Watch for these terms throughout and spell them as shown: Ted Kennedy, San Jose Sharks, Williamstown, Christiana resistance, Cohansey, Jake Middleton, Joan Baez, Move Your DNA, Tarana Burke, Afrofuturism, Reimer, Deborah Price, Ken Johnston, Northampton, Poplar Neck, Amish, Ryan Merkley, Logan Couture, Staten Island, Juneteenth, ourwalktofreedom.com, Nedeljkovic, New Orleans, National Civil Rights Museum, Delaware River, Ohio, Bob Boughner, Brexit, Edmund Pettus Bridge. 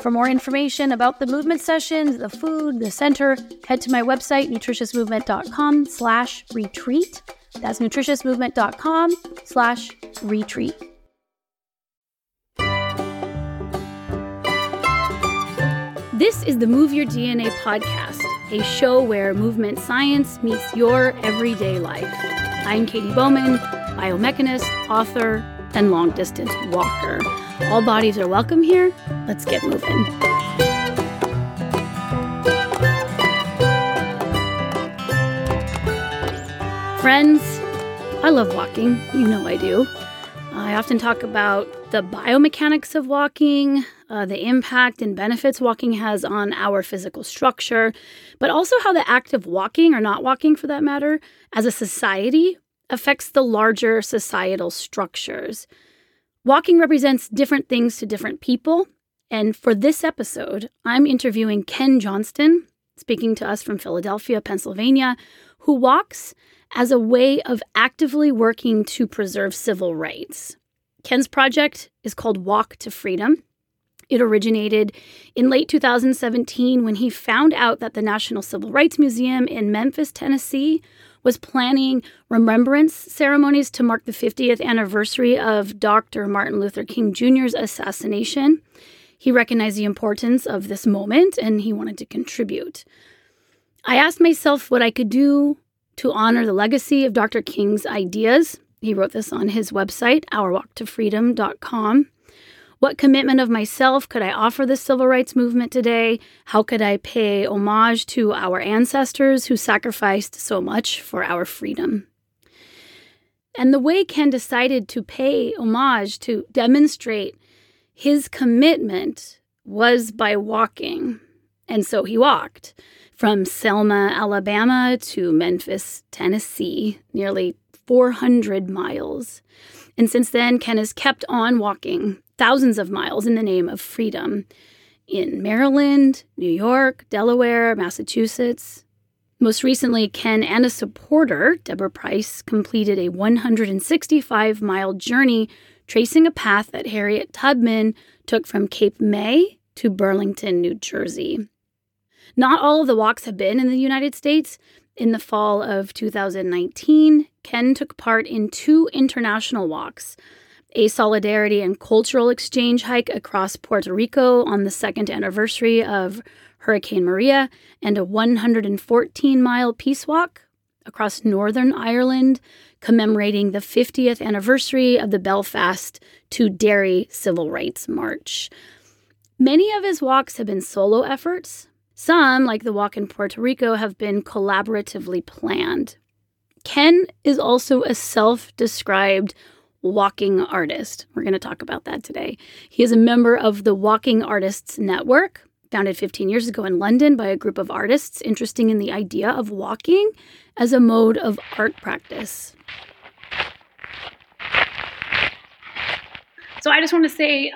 For more information about the movement sessions, the food, the center, head to my website, nutritiousmovement.com/retreat. That's nutritiousmovement.com/retreat. This is the Move Your DNA podcast, a show where movement science meets your everyday life. I'm Katie Bowman, biomechanist, author, and long-distance walker. All bodies are welcome here. Let's get moving. Friends, I love walking. You know I do. I often talk about the biomechanics of walking, the impact and benefits walking has on our physical structure, but also how the act of walking, or not walking for that matter, as a society affects the larger societal structures. Walking represents different things to different people, and for this episode, I'm interviewing Ken Johnston, speaking to us from Philadelphia, Pennsylvania, who walks as a way of actively working to preserve civil rights. Ken's project is called Walk to Freedom. It originated in late 2017 when he found out that the National Civil Rights Museum in Memphis, Tennessee, was planning remembrance ceremonies to mark the 50th anniversary of Dr. Martin Luther King Jr.'s assassination. He recognized the importance of this moment, and he wanted to contribute. I asked myself what I could do to honor the legacy of Dr. King's ideas. He wrote this on his website, ourwalktofreedom.com. What commitment of myself could I offer the civil rights movement today? How could I pay homage to our ancestors who sacrificed so much for our freedom? And the way Ken decided to pay homage, to demonstrate his commitment, was by walking. And so he walked from Selma, Alabama to Memphis, Tennessee, nearly 400 miles. And since then, Ken has kept on walking thousands of miles in the name of freedom in Maryland, New York, Delaware, Massachusetts. Most recently, Ken and a supporter, Deborah Price, completed a 165-mile journey tracing a path that Harriet Tubman took from Cape May to Burlington, New Jersey. Not all of the walks have been in the United States. In the fall of 2019, Ken took part in 2 international walks, a solidarity and cultural exchange hike across Puerto Rico on the second anniversary of Hurricane Maria, and a 114-mile peace walk across Northern Ireland commemorating the 50th anniversary of the Belfast to Derry Civil Rights March. Many of his walks have been solo efforts. Some, like the walk in Puerto Rico, have been collaboratively planned. Ken is also a self-described walking artist. We're going to talk about that today. He is a member of the Walking Artists Network, founded 15 years ago in London by a group of artists interested in the idea of walking as a mode of art practice. So I just want to say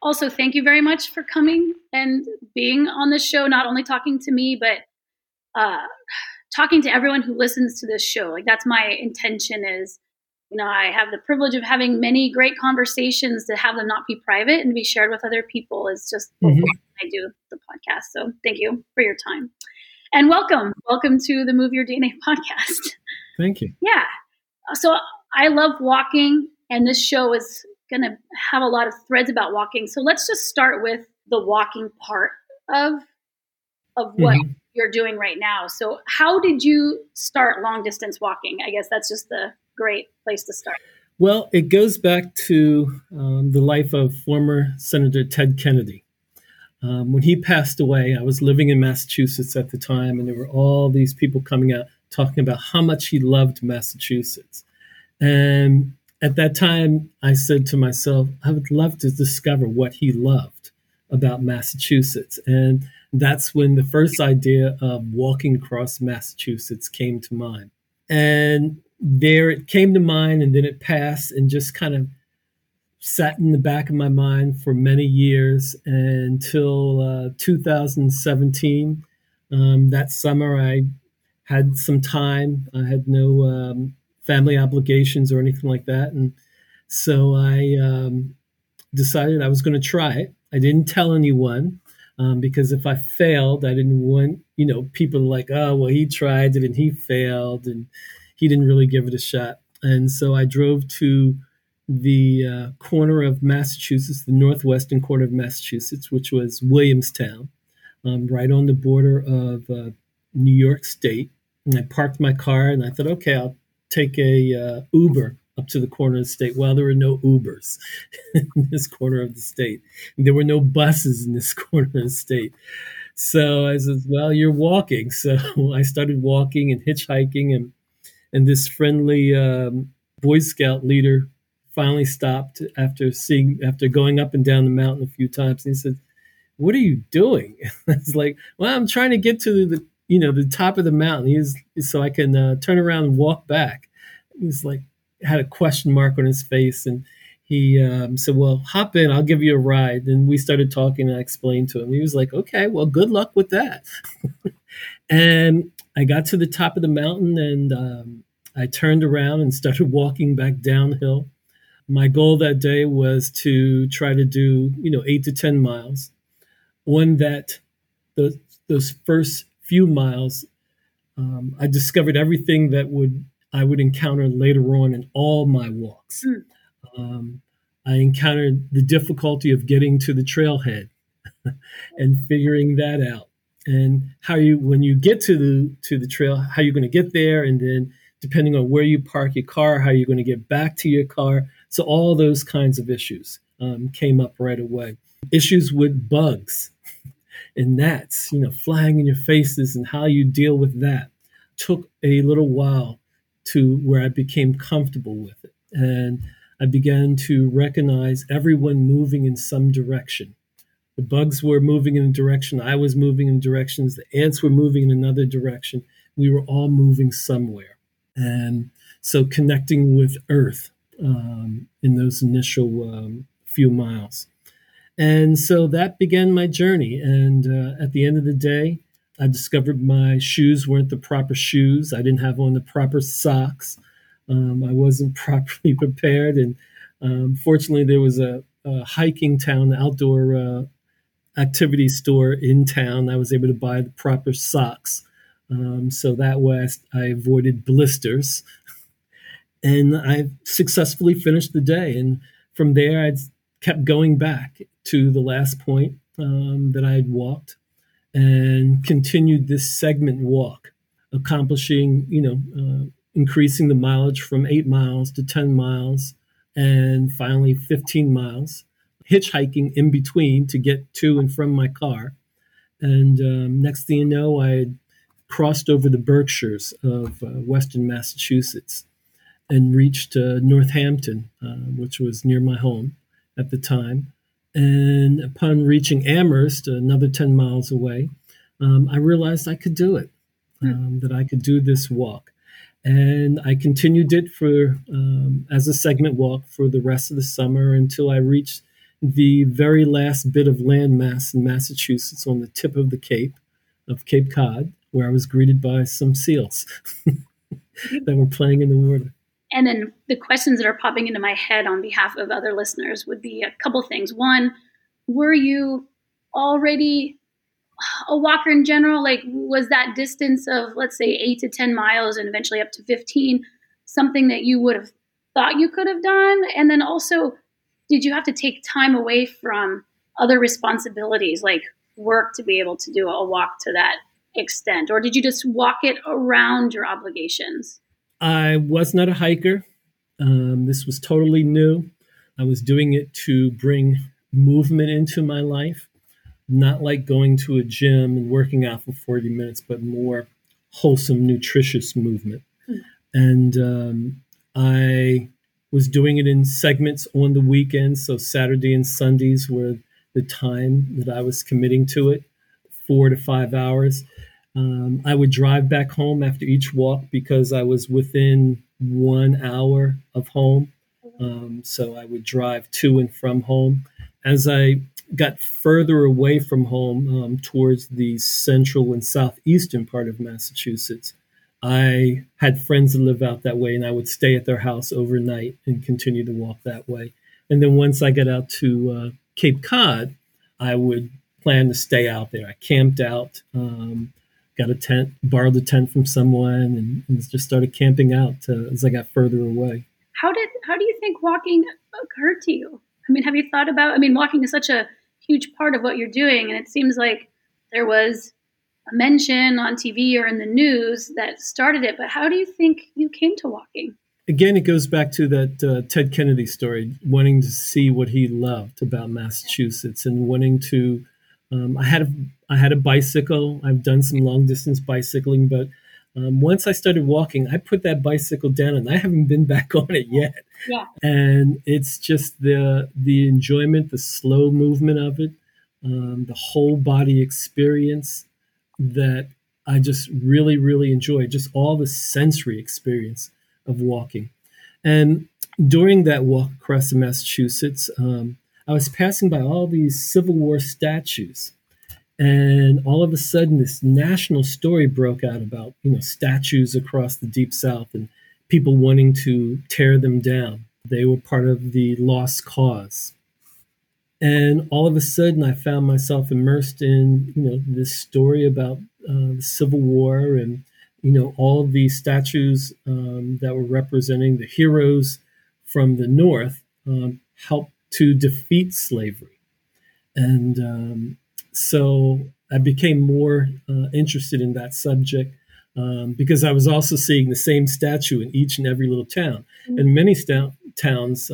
also thank you very much for coming and being on this show, not only talking to me, but talking to everyone who listens to this show. Like, that's my intention is, you know, I have the privilege of having many great conversations, to have them not be private and be shared with other people is just what I do with the podcast. So thank you for your time. And welcome. Welcome to the Move Your DNA podcast. Thank you. Yeah. So I love walking, and this show is going to have a lot of threads about walking. So let's just start with the walking part of what you're doing right now. So how did you start long distance walking? I guess that's just the great place to start. Well, it goes back to the life of former Senator Ted Kennedy. When he passed away, I was living in Massachusetts at the time, and there were all these people coming out talking about how much he loved Massachusetts. And at that time, I said to myself, I would love to discover what he loved about Massachusetts. And that's when the first idea of walking across Massachusetts came to mind. And there it came to mind, and then it passed and just kind of sat in the back of my mind for many years until 2017. That summer, I had some time. I had no family obligations or anything like that. And so I decided I was going to try it. I didn't tell anyone because if I failed, I didn't want, you know, people like, oh, well, he tried it and he failed and he didn't really give it a shot. And so I drove to the corner of Massachusetts, the northwestern corner of Massachusetts, which was Williamstown, right on the border of New York State. And I parked my car and I thought, okay, I'll take a Uber up to the corner of the state. Well, there were no Ubers in this corner of the state. And there were no buses in this corner of the state. So I said, well, you're walking. So I started walking and hitchhiking, and this friendly Boy Scout leader finally stopped after going up and down the mountain a few times. And he said, what are you doing? And I was like, well, I'm trying to get to the top of the mountain. So I can turn around and walk back. He was like, had a question mark on his face. And he said, well, hop in, I'll give you a ride. And we started talking, and I explained to him. He was like, okay, well, good luck with that. And I got to the top of the mountain, and I turned around and started walking back downhill. My goal that day was to try to do, 8 to 10 miles. On that, those first few miles, I discovered everything that I would encounter later on in all my walks. I encountered the difficulty of getting to the trailhead and figuring that out, and how when you get to the trail, how you're going to get there, and then depending on where you park your car, how you're going to get back to your car. So all those kinds of issues came up right away. Issues with bugs and gnats, flying in your faces, and how you deal with that. Took a little while to where I became comfortable with it. And I began to recognize everyone moving in some direction. The bugs were moving in a direction. I was moving in directions. The ants were moving in another direction. We were all moving somewhere. And so connecting with Earth, in those initial few miles. And so that began my journey. And at the end of the day, I discovered my shoes weren't the proper shoes. I didn't have on the proper socks. I wasn't properly prepared. And fortunately, there was a hiking town, outdoor activity store in town. I was able to buy the proper socks. So that way I avoided blisters. And I successfully finished the day. And from there, I kept going back to the last point that I had walked, and continued this segment walk, accomplishing, increasing the mileage from 8 miles to 10 miles, and finally 15 miles, hitchhiking in between to get to and from my car. And next thing you know, I had crossed over the Berkshires of Western Massachusetts, and reached Northampton, which was near my home at the time. And upon reaching Amherst, another 10 miles away, I realized I could do it, that I could do this walk. And I continued it for as a segment walk for the rest of the summer, until I reached the very last bit of landmass in Massachusetts on the tip of Cape Cod, where I was greeted by some seals that were playing in the water. And then the questions that are popping into my head on behalf of other listeners would be a couple things. One, were you already a walker in general? Like, was that distance of, let's say, 8 to 10 miles and eventually up to 15, something that you would have thought you could have done? And then also, did you have to take time away from other responsibilities like work to be able to do a walk to that extent? Or did you just walk it around your obligations? I was not a hiker. This was totally new. I was doing it to bring movement into my life, not like going to a gym and working out for 40 minutes, but more wholesome, nutritious movement. And I was doing it in segments on the weekends. So Saturday and Sundays were the time that I was committing to it, 4 to 5 hours. I would drive back home after each walk because I was within 1 hour of home. So I would drive to and from home. As I got further away from home towards the central and southeastern part of Massachusetts, I had friends that live out that way, and I would stay at their house overnight and continue to walk that way. And then once I got out to Cape Cod, I would plan to stay out there. I camped out, got a tent, borrowed a tent from someone, and just started camping out as I got further away. How do you think walking occurred to you? I mean, have you thought about? I mean, walking is such a huge part of what you're doing, and it seems like there was a mention on TV or in the news that started it, but how do you think you came to walking? Again, it goes back to that Ted Kennedy story, wanting to see what he loved about Massachusetts and wanting to, I had a bicycle. I've done some long distance bicycling, but once I started walking, I put that bicycle down and I haven't been back on it yet. Yeah. And it's just the enjoyment, the slow movement of it, the whole body experience that I just really, really enjoy, just all the sensory experience of walking. And during that walk across Massachusetts, I was passing by all these Civil War statues. And all of a sudden, this national story broke out about, statues across the Deep South and people wanting to tear them down. They were part of the lost cause. And all of a sudden, I found myself immersed in, this story about the Civil War and, all the statues that were representing the heroes from the North helped to defeat slavery. And so I became more interested in that subject because I was also seeing the same statue in each and every little town. And many towns,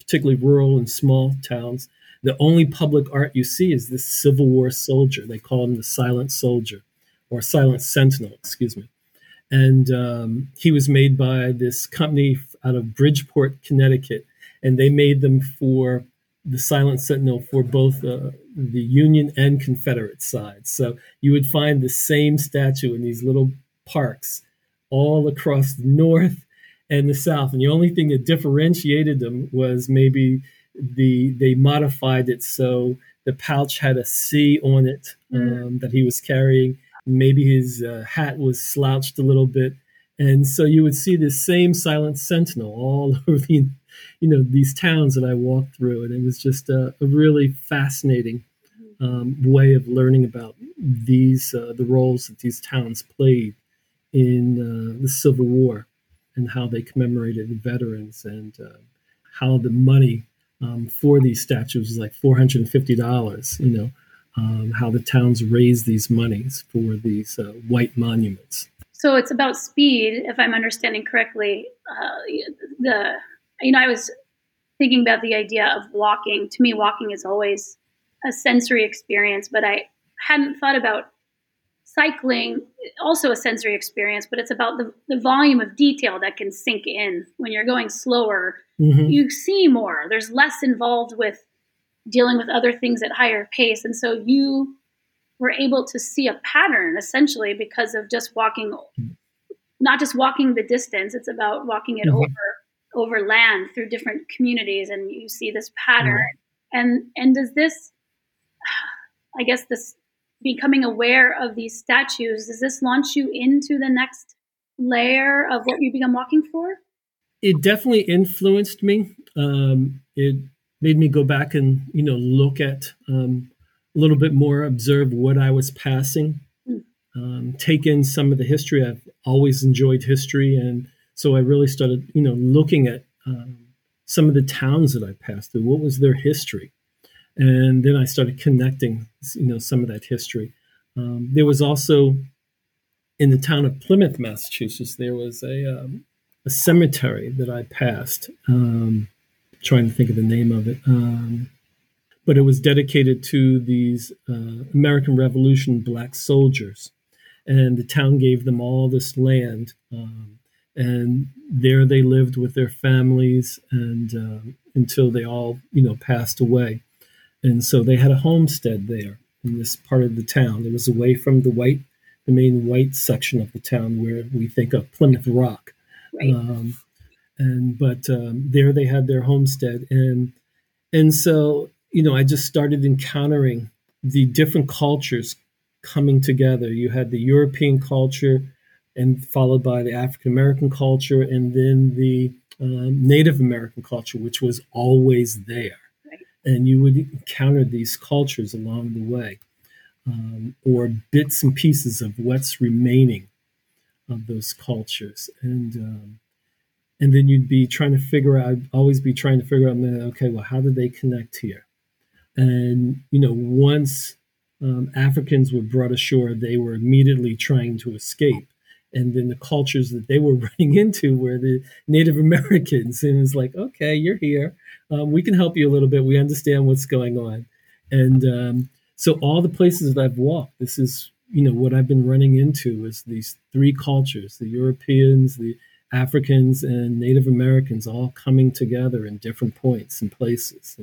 particularly rural and small towns, the only public art you see is this Civil War soldier. They call him the Silent Soldier or Silent Sentinel, excuse me. And he was made by this company out of Bridgeport, Connecticut. And they made them for the Silent Sentinel for both the Union and Confederate sides. So you would find the same statue in these little parks all across the North and the South. And the only thing that differentiated them was maybe they modified it so the pouch had a C on it that he was carrying. Maybe his hat was slouched a little bit. And so you would see this same Silent Sentinel all over these towns that I walked through. And it was just a really fascinating way of learning about these the roles that these towns played in the Civil War and how they commemorated the veterans and how the money for these statues was like $450, how the towns raised these monies for these white monuments. So it's about speed, if I'm understanding correctly. I was thinking about the idea of walking. To me, walking is always a sensory experience, but I hadn't thought about cycling, also a sensory experience, but it's about the volume of detail that can sink in when you're going slower. Mm-hmm. You see more. There's less involved with dealing with other things at higher pace. And so you were able to see a pattern essentially because of just walking, not just walking the distance, it's about walking it over land through different communities. And you see this pattern. And does this, I guess this becoming aware of these statues, does this launch you into the next layer of what you began walking for? It definitely influenced me. It made me go back and, look at a little bit more, observe what I was passing, take in some of the history. I've always enjoyed history. And so I really started, looking at some of the towns that I passed through. What was their history? And then I started connecting, some of that history. There was also, in the town of Plymouth, Massachusetts, there was a cemetery that I passed. Trying to think of the name of it. But it was dedicated to these American Revolution black soldiers. And the town gave them all this land. And there they lived with their families and until they all, passed away. And so they had a homestead there in this part of the town. It was away from the main white section of the town where we think of Plymouth Rock. Right. There they had their homestead. And so, I just started encountering the different cultures coming together. You had the European culture and followed by the African-American culture and then the Native American culture, which was always there. And you would encounter these cultures along the way, or bits and pieces of what's remaining of those cultures. And then you'd be trying to figure out, I'd always be trying to figure out, okay, well, how do they connect here? And, once Africans were brought ashore, they were immediately trying to escape. And then the cultures that they were running into were the Native Americans. And it was like, okay, you're here. We can help you a little bit. We understand what's going on. And so all the places that I've walked, this is, what I've been running into is these three cultures, the Europeans, the Africans, and Native Americans all coming together in different points and places.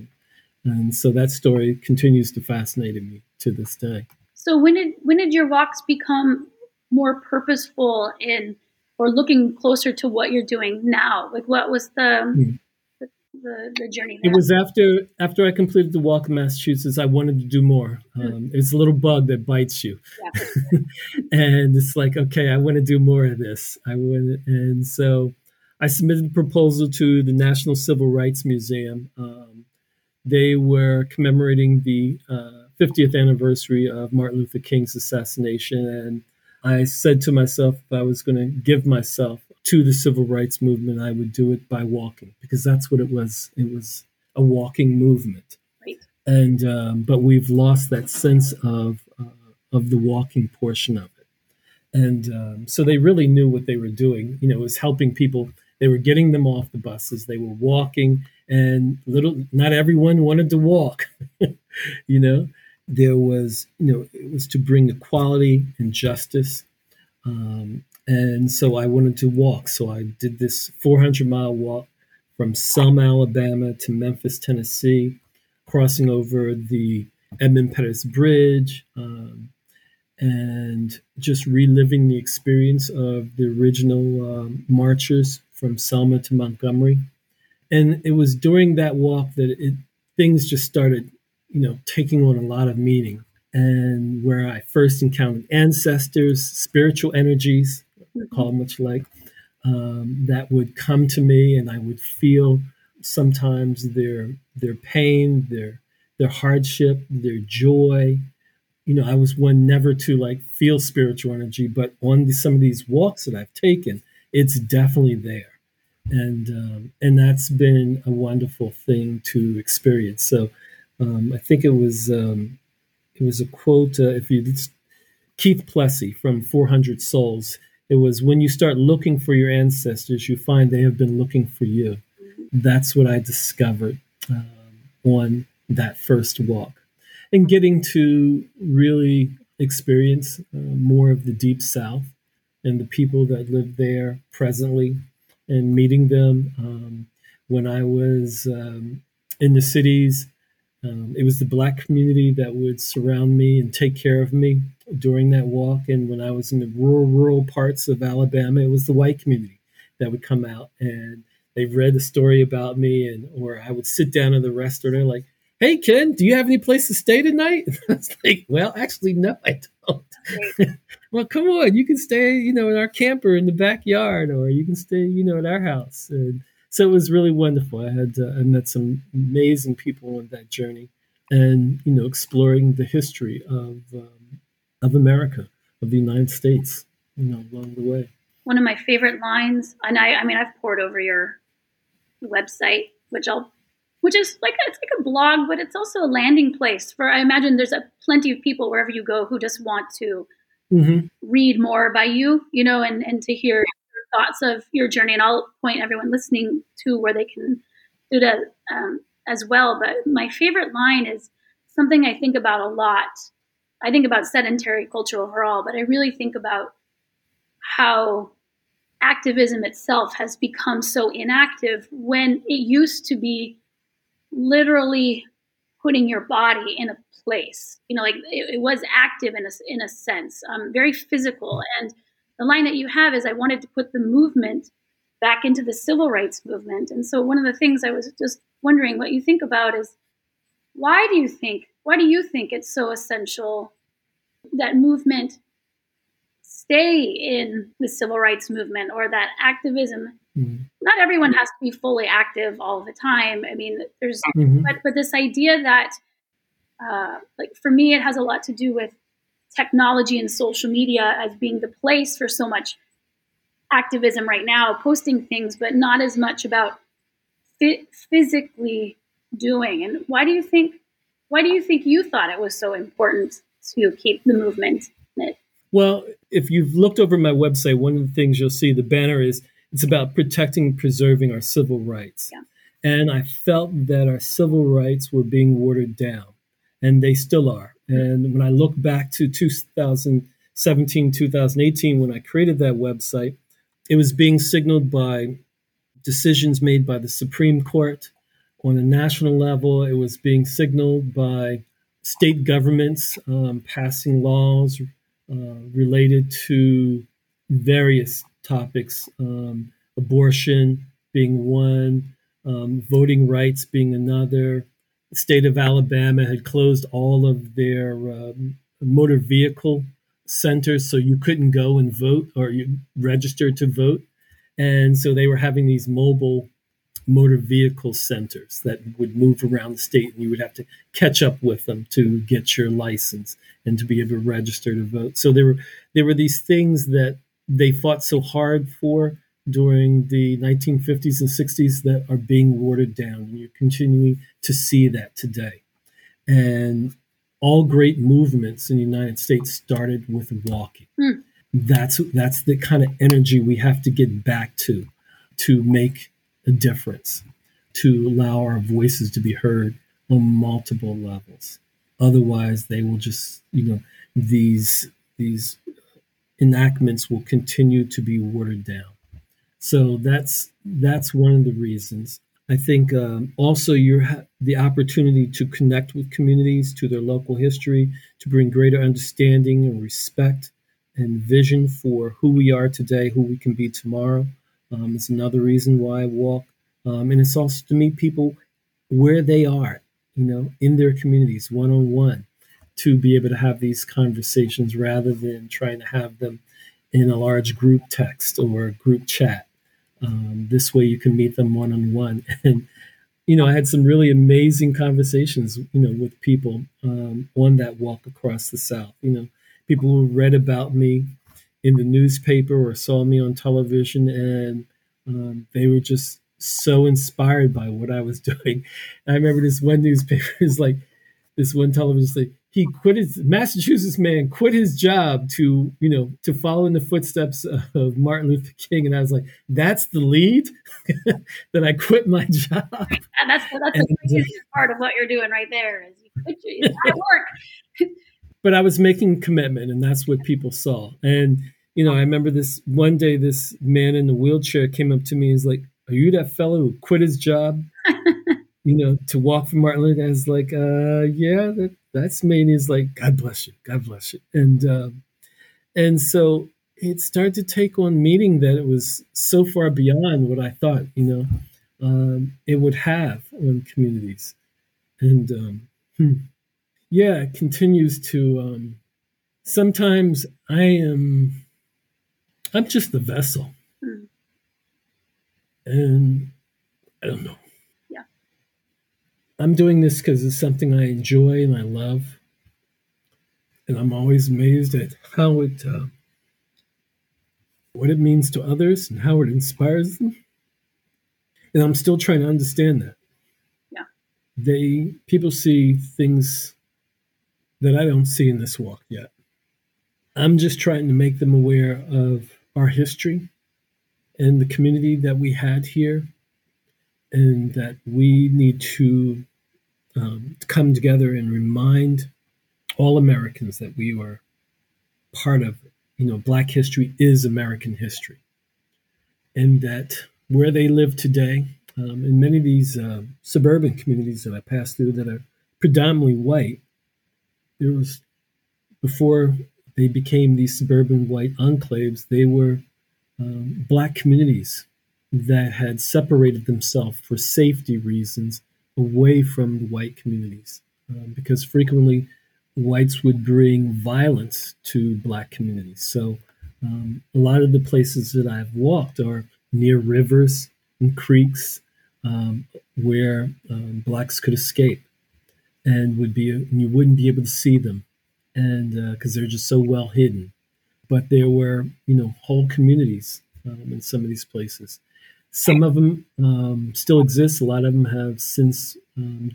And so that story continues to fascinate me to this day. So when did your walks become more purposeful in or looking closer to what you're doing now? Like what was the journey there? It was after I completed the walk in Massachusetts, I wanted to do more. It's a little bug that bites you. Yeah, sure. And it's like, okay, I want to do more of this. And so I submitted a proposal to the National Civil Rights Museum. They were commemorating the 50th anniversary of Martin Luther King's assassination, and I said to myself, if I was going to give myself to the civil rights movement, I would do it by walking, because that's what it was. It was a walking movement. Right. And but we've lost that sense of the walking portion of it. And so they really knew what they were doing. It was helping people. They were getting them off the buses. They were walking, and not everyone wanted to walk, There was, it was to bring equality and justice. And so I wanted to walk. So I did this 400-mile walk from Selma, Alabama to Memphis, Tennessee, crossing over the Edmund Pettus Bridge, and just reliving the experience of the original marchers from Selma to Montgomery. And it was during that walk that things just started taking on a lot of meaning, and where I first encountered ancestors, spiritual energies, call much like, that would come to me, and I would feel sometimes their pain, their hardship, their joy. I was one never to feel spiritual energy, but on some of these walks that I've taken, it's definitely there, and that's been a wonderful thing to experience. So. I think it was a quote, Keith Plessy from 400 Souls. It was, when you start looking for your ancestors, you find they have been looking for you. That's what I discovered on that first walk. And getting to really experience more of the Deep South and the people that live there presently and meeting them. When I was in the cities, it was the Black community that would surround me and take care of me during that walk. And when I was in the rural parts of Alabama, it was the white community that would come out and they read a story about me, or I would sit down at the restaurant and hey, Ken, do you have any place to stay tonight? And I was like, well, actually, no, I don't. Right. Well, come on, you can stay, in our camper in the backyard, or you can stay, at our house. And so it was really wonderful. I met some amazing people on that journey and, exploring the history of America, of the United States, along the way. One of my favorite lines, and I've pored over your website, which is it's like a blog, but it's also a landing place for, I imagine there's plenty of people wherever you go who just want to mm-hmm. read more by you, and to hear your thoughts of your journey. And I'll point everyone listening to where they can do that as well. But my favorite line is something I think about a lot. I think about sedentary culture overall, but I really think about how activism itself has become so inactive when it used to be literally putting your body in a place, it was active in a sense, very physical. And the line that you have is, I wanted to put the movement back into the civil rights movement. And so one of the things I was just wondering what you think about is, why do you think it's so essential that movement stay in the civil rights movement, or that activism? Mm-hmm. Not everyone has to be fully active all the time. There's, mm-hmm. but this idea that, for me, it has a lot to do with technology and social media as being the place for so much activism right now, posting things, but not as much about physically doing. And why do you think you thought it was so important to keep the movement in it? Well, if you've looked over my website, one of the things you'll see, the banner is, it's about protecting and preserving our civil rights. Yeah. And I felt that our civil rights were being watered down, and they still are. And when I look back to 2017, 2018, when I created that website, it was being signaled by decisions made by the Supreme Court on a national level. It was being signaled by state governments passing laws related to various topics, abortion being one, voting rights being another. The state of Alabama had closed all of their motor vehicle centers, so you couldn't go and vote, or you registered to vote. And so they were having these mobile motor vehicle centers that would move around the state, and you would have to catch up with them to get your license and to be able to register to vote. So there were these things that they fought so hard for during the 1950s and 60s that are being watered down. And you're continuing to see that today. And all great movements in the United States started with walking. Mm. That's the kind of energy we have to get back to make a difference, to allow our voices to be heard on multiple levels. Otherwise, they will just, these enactments will continue to be watered down. So that's one of the reasons. I think also you have the opportunity to connect with communities, to their local history, to bring greater understanding and respect and vision for who we are today, who we can be tomorrow. It's another reason why I walk. And it's also to meet people where they are, in their communities, one-on-one, to be able to have these conversations rather than trying to have them in a large group text or group chat. This way you can meet them one-on-one. And, I had some really amazing conversations, with people on that walk across the South. People who read about me in the newspaper or saw me on television, and they were just so inspired by what I was doing. And I remember this one television is like, he quit his Massachusetts man quit his job to, to follow in the footsteps of Martin Luther King. And I was like, that's the lead that I quit my job. Yeah, that's the craziest part of what you're doing right there is you quit your work. But I was making commitment, and that's what people saw. And, I remember this one day, this man in the wheelchair came up to me and was like, are you that fellow who quit his job, to walk for Martin Luther? I was like, yeah, that's me. And he's like, God bless you. And so it started to take on meaning that it was so far beyond what I thought, it would have on communities. And yeah, it continues to, sometimes I'm just the vessel. Mm. And I don't know. Yeah. I'm doing this because it's something I enjoy and I love. And I'm always amazed at how it, what it means to others and how it inspires them. And I'm still trying to understand that. Yeah. People see things that I don't see in this walk yet. I'm just trying to make them aware of our history and the community that we had here, and that we need to come together and remind all Americans that we were part of, you know, Black history is American history. And that where they live today, in many of these suburban communities that I passed through that are predominantly white, there was, before they became these suburban white enclaves, they were Black communities that had separated themselves for safety reasons away from the white communities, because frequently whites would bring violence to Black communities. So a lot of the places that I've walked are near rivers and creeks where Blacks could escape and would be, and you wouldn't be able to see them, and because they're just so well hidden. But there were, you know, whole communities in some of these places. Some of them still exist. A lot of them have since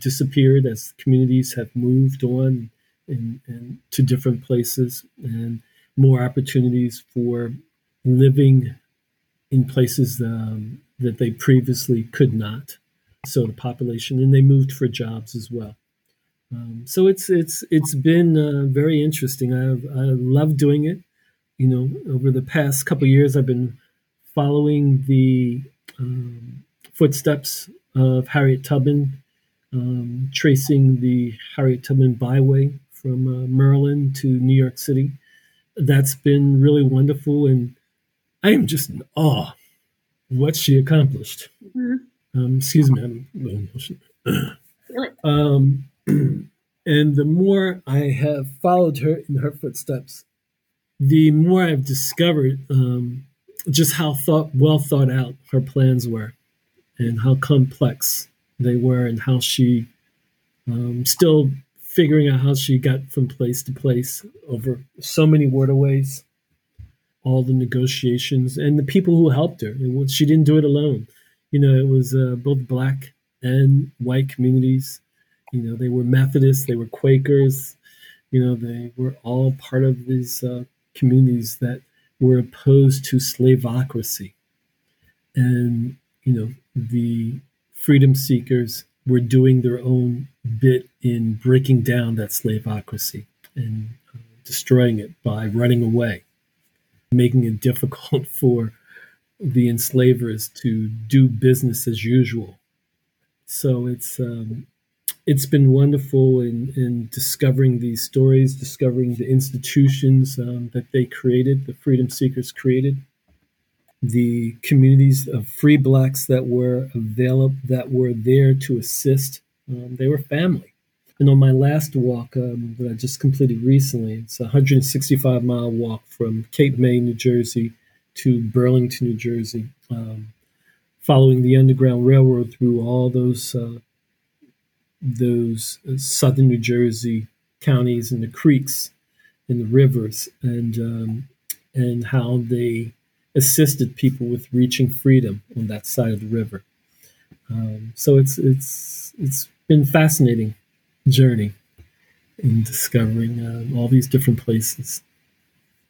disappeared as communities have moved on and to different places, and more opportunities for living in places that they previously could not. So the population, and they moved for jobs as well. So it's been very interesting. I love doing it. You know, over the past couple of years, I've been following the footsteps of Harriet Tubman, tracing the Harriet Tubman byway from Maryland to New York City. That's been really wonderful. And I am just in awe of what she accomplished. Mm-hmm. Excuse me, I'm a little emotional. And the more I have followed her in her footsteps, the more I've discovered just how well thought out her plans were, and how complex they were, and how she still figuring out how she got from place to place over so many waterways, all the negotiations, and the people who helped her. She didn't do it alone. You know, it was both Black and white communities. You know, they were Methodists, they were Quakers. You know, they were all part of these communities that were opposed to slaveocracy. And, you know, the freedom seekers were doing their own bit in breaking down that slaveocracy and destroying it by running away, making it difficult for the enslavers to do business as usual. So it's been wonderful in discovering these stories, discovering the institutions that they created, the freedom seekers created, the communities of free Blacks that were available, that were there to assist. They were family. And on my last walk that I just completed recently, it's a 165-mile walk from Cape May, New Jersey, to Burlington, New Jersey, following the Underground Railroad through all those southern New Jersey counties and the creeks and the rivers, and how they assisted people with reaching freedom on that side of the river. So it's been a fascinating journey in discovering all these different places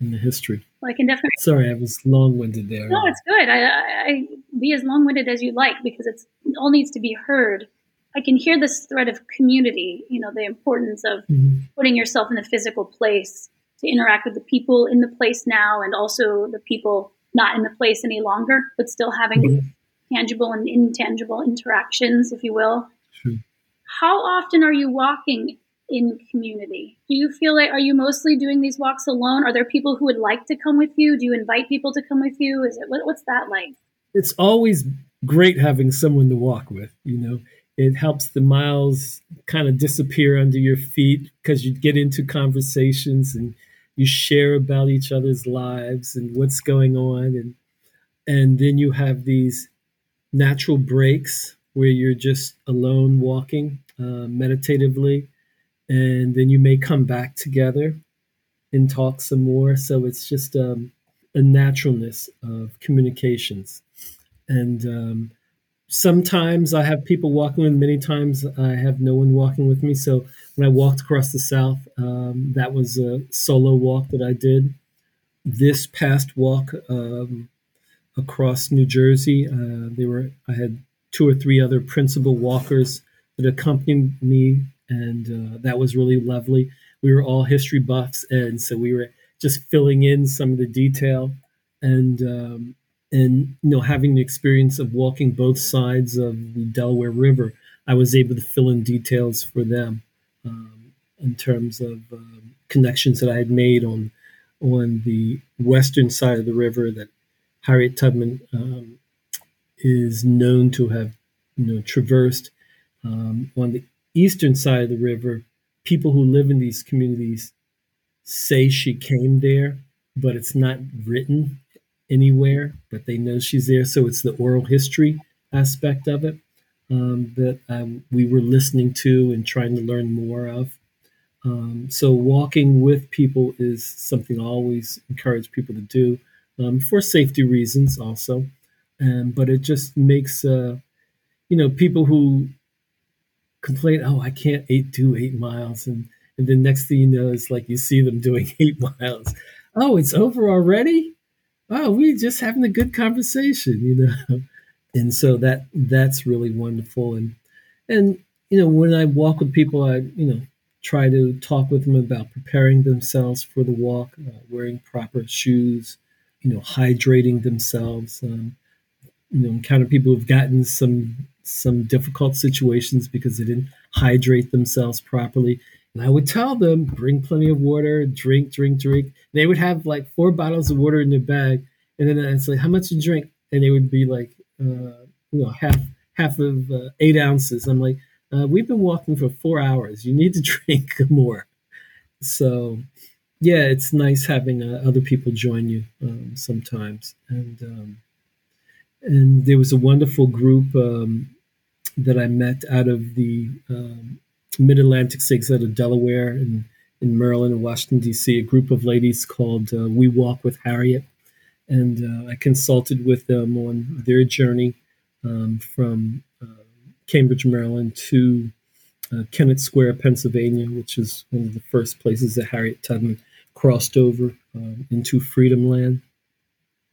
in the history. Well, I can definitely. Sorry, I was long-winded there. No, it's good. I be as long-winded as you like, because it all needs to be heard. I can hear this thread of community, you know, the importance of putting yourself in a physical place to interact with the people in the place now, and also the people not in the place any longer, but still having tangible and intangible interactions, if you will. Sure. How often are you walking in community? Do you feel like, are you mostly doing these walks alone? Are there people who would like to come with you? Do you invite people to come with you? Is it, what's that like? It's always great having someone to walk with, you know. It helps the miles kind of disappear under your feet because you get into conversations and you share about each other's lives and what's going on. And then you have these natural breaks where you're just alone walking meditatively. And then you may come back together and talk some more. So it's just a naturalness of communications. And sometimes I have people walking with me. Many times I have no one walking with me. So when I walked across the South, that was a solo walk that I did. This past walk across New Jersey, I had two or three other principal walkers that accompanied me, and that was really lovely. We were all history buffs, and so we were just filling in some of the detail, and you know, having the experience of walking both sides of the Delaware River, I was able to fill in details for them in terms of connections that I had made on the western side of the river that Harriet Tubman is known to have, you know, traversed. On the eastern side of the river, people who live in these communities say she came there, but it's not written anywhere, but they know she's there. So it's the oral history aspect of it that we were listening to and trying to learn more of. So walking with people is something I always encourage people to do for safety reasons also. But it just makes, people who complain, oh, I can't do 8 miles. And the next thing you know, it's like you see them doing 8 miles. Oh, it's over already? Oh, we're just having a good conversation, And so that's really wonderful. And when I walk with people, I, try to talk with them about preparing themselves for the walk, wearing proper shoes, hydrating themselves, encounter people who've gotten some difficult situations because they didn't hydrate themselves properly. And I would tell them, bring plenty of water, drink. They would have like 4 bottles of water in their bag. And then I'd say, how much you drink? And they would be like, half of 8 ounces. I'm like, we've been walking for 4 hours. You need to drink more. So, yeah, it's nice having other people join you sometimes. And there was a wonderful group that I met out of the Mid-Atlantic states, out of Delaware and in Maryland and Washington, D.C., a group of ladies called We Walk with Harriet. And I consulted with them on their journey from Cambridge, Maryland to Kennett Square, Pennsylvania, which is one of the first places that Harriet Tubman crossed over into Freedom Land.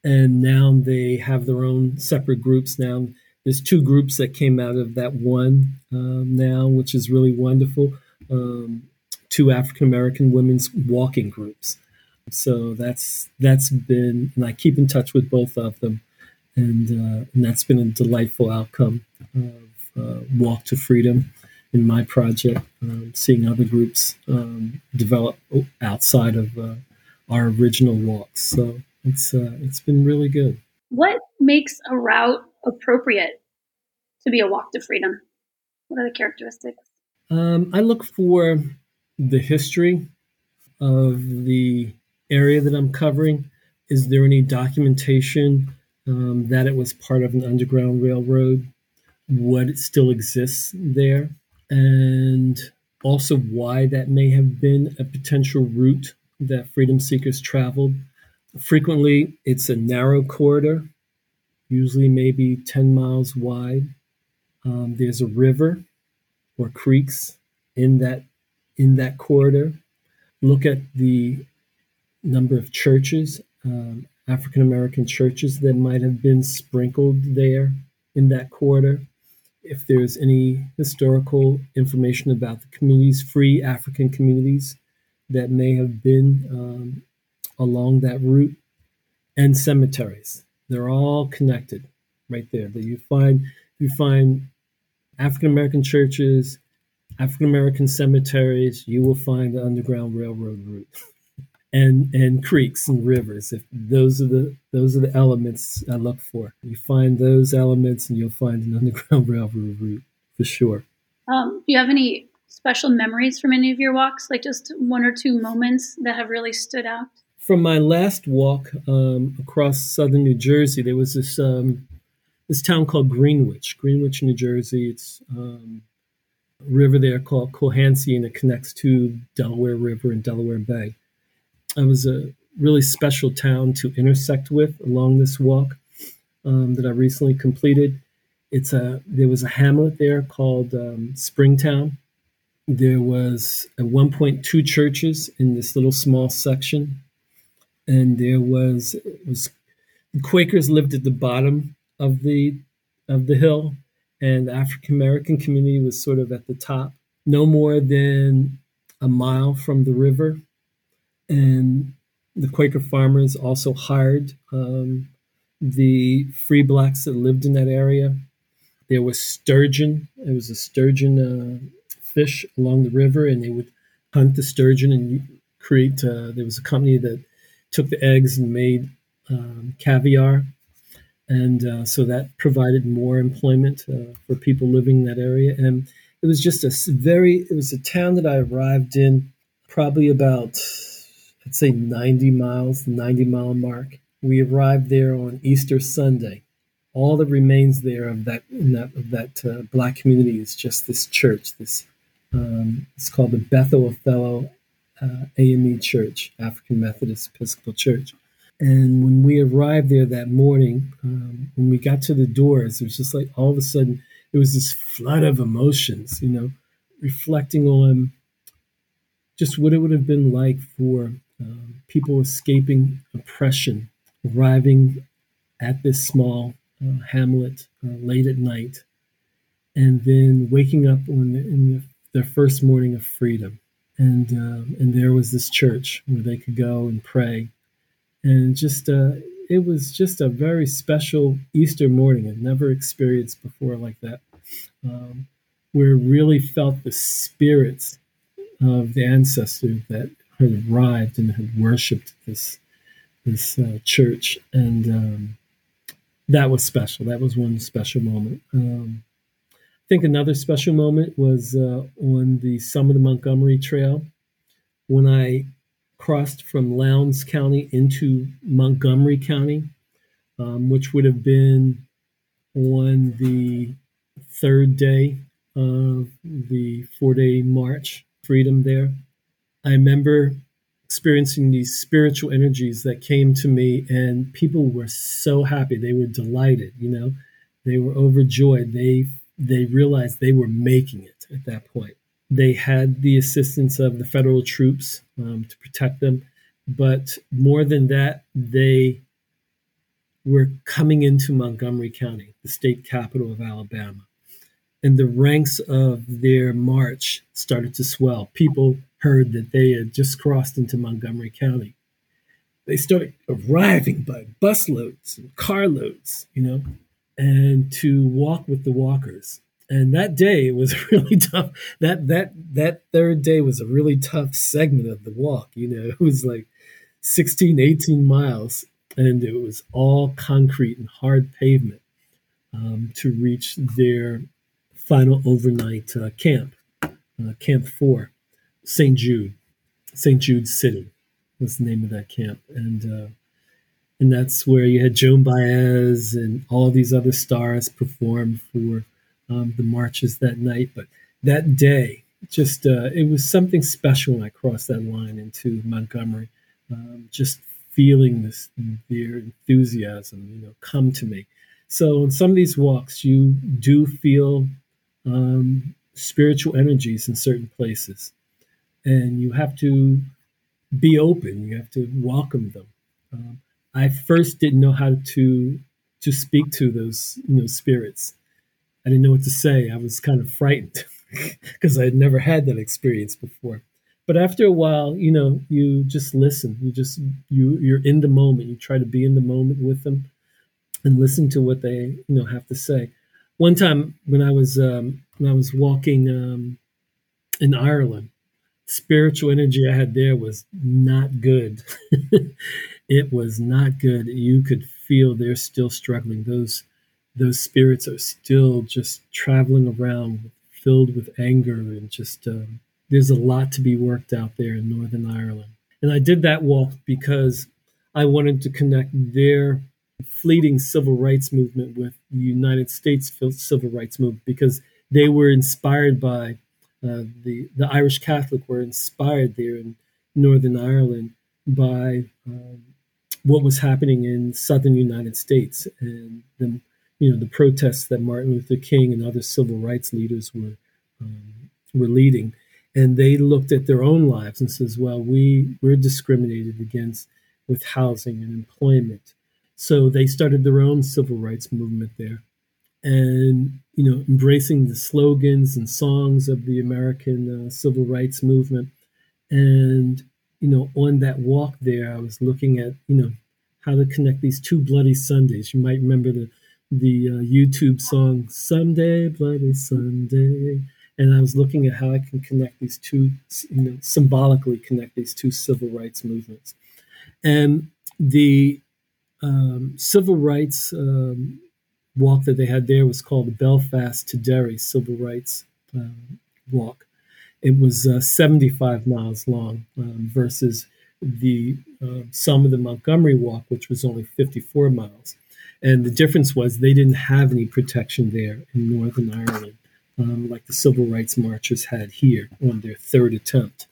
And now they have their own separate groups now. There's 2 groups that came out of that one now, which is really wonderful. 2 African-American women's walking groups. So that's been, and I keep in touch with both of them. And that's been a delightful outcome of Walk to Freedom in my project, seeing other groups develop outside of our original walks. So it's been really good. What makes a route appropriate to be a walk to freedom? What are the characteristics? I look for the history of the area that I'm covering. Is there any documentation that it was part of an underground railroad? What it still exists there? And also why that may have been a potential route that freedom seekers traveled. Frequently, it's a narrow corridor, usually maybe 10 miles wide. There's a river or creeks in that corridor. Look at the number of churches, African-American churches that might have been sprinkled there in that corridor. If there's any historical information about the communities, free African communities that may have been along that route, and cemeteries. They're all connected right there. That you find African-American churches, African-American cemeteries, you will find the Underground Railroad route and creeks and rivers. If those are the elements I look for. You find those elements and you'll find an Underground Railroad route for sure. Do you have any special memories from any of your walks, like just one or two moments that have really stood out? From my last walk across southern New Jersey, there was this this town called Greenwich, New Jersey. It's a river there called Cohansey, and it connects to Delaware River and Delaware Bay. It was a really special town to intersect with along this walk that I recently completed. There was a hamlet there called Springtown. There was at one point two churches in this little small section, and the Quakers lived at the bottom of the hill, and the African American community was sort of at the top, no more than a mile from the river. And the Quaker farmers also hired the free blacks that lived in that area. There was sturgeon. It was a sturgeon fish along the river, and they would hunt the sturgeon and create. There was a company that took the eggs and made caviar, and so that provided more employment for people living in that area. And it was just it was a town that I arrived in probably about, I'd say 90 mile mark. We arrived there on Easter Sunday. All that remains there of that black community is just this church. This it's called the Bethel Othello AME Church, African Methodist Episcopal Church. And when we arrived there that morning, when we got to the doors, it was just like all of a sudden it was this flood of emotions, reflecting on just what it would have been like for people escaping oppression, arriving at this small hamlet late at night, and then waking up in their first morning of freedom. And there was this church where they could go and pray. And it was just a very special Easter morning. I'd never experienced before like that, where I really felt the spirits of the ancestors that had arrived and had worshipped this church. And that was special. That was one special moment. I think another special moment was on the Summit of Montgomery Trail. When I crossed from Lowndes County into Montgomery County, which would have been on the third day of the four-day march, freedom there. I remember experiencing these spiritual energies that came to me, and people were so happy. They were delighted, They were overjoyed. They realized they were making it at that point. They had the assistance of the federal troops to protect them. But more than that, they were coming into Montgomery County, the state capital of Alabama. And the ranks of their march started to swell. People heard that they had just crossed into Montgomery County. They started arriving by busloads and carloads, and to walk with the walkers. And that day was really tough. That third day was a really tough segment of the walk. It was like 16, 18 miles, and it was all concrete and hard pavement to reach their final overnight camp, Camp 4, St. Jude City was the name of that camp. And that's where you had Joan Baez and all these other stars perform for the marches that night. But that day, just it was something special when I crossed that line into Montgomery, just feeling their enthusiasm, come to me. So in some of these walks, you do feel spiritual energies in certain places, and you have to be open. You have to welcome them. I first didn't know how to speak to those spirits. I didn't know what to say. I was kind of frightened because I had never had that experience before. But after a while, you just listen. You're in the moment. You try to be in the moment with them and listen to what they have to say. One time when I was walking in Ireland, spiritual energy I had there was not good. It was not good. You could feel they're still struggling. Those spirits are still just traveling around with filled with anger, and just there's a lot to be worked out there in Northern Ireland. And I did that walk because I wanted to connect their fleeting civil rights movement with the United States civil rights movement, because they were inspired by the Irish Catholic were inspired there in Northern Ireland by what was happening in Southern United States, and the protests that Martin Luther King and other civil rights leaders were leading. And they looked at their own lives and says, well, we're discriminated against with housing and employment. So they started their own civil rights movement there. And, embracing the slogans and songs of the American civil rights movement. And, on that walk there, I was looking at, how to connect these two bloody Sundays. You might remember the YouTube song, Someday, Bloody Sunday. And I was looking at how I can connect these two, symbolically connect these two civil rights movements. And the civil rights walk that they had there was called the Belfast to Derry Civil Rights Walk. It was 75 miles long versus the some of the Montgomery Walk, which was only 54 miles. And the difference was they didn't have any protection there in Northern Ireland, like the Civil Rights Marchers had here on their third attempt.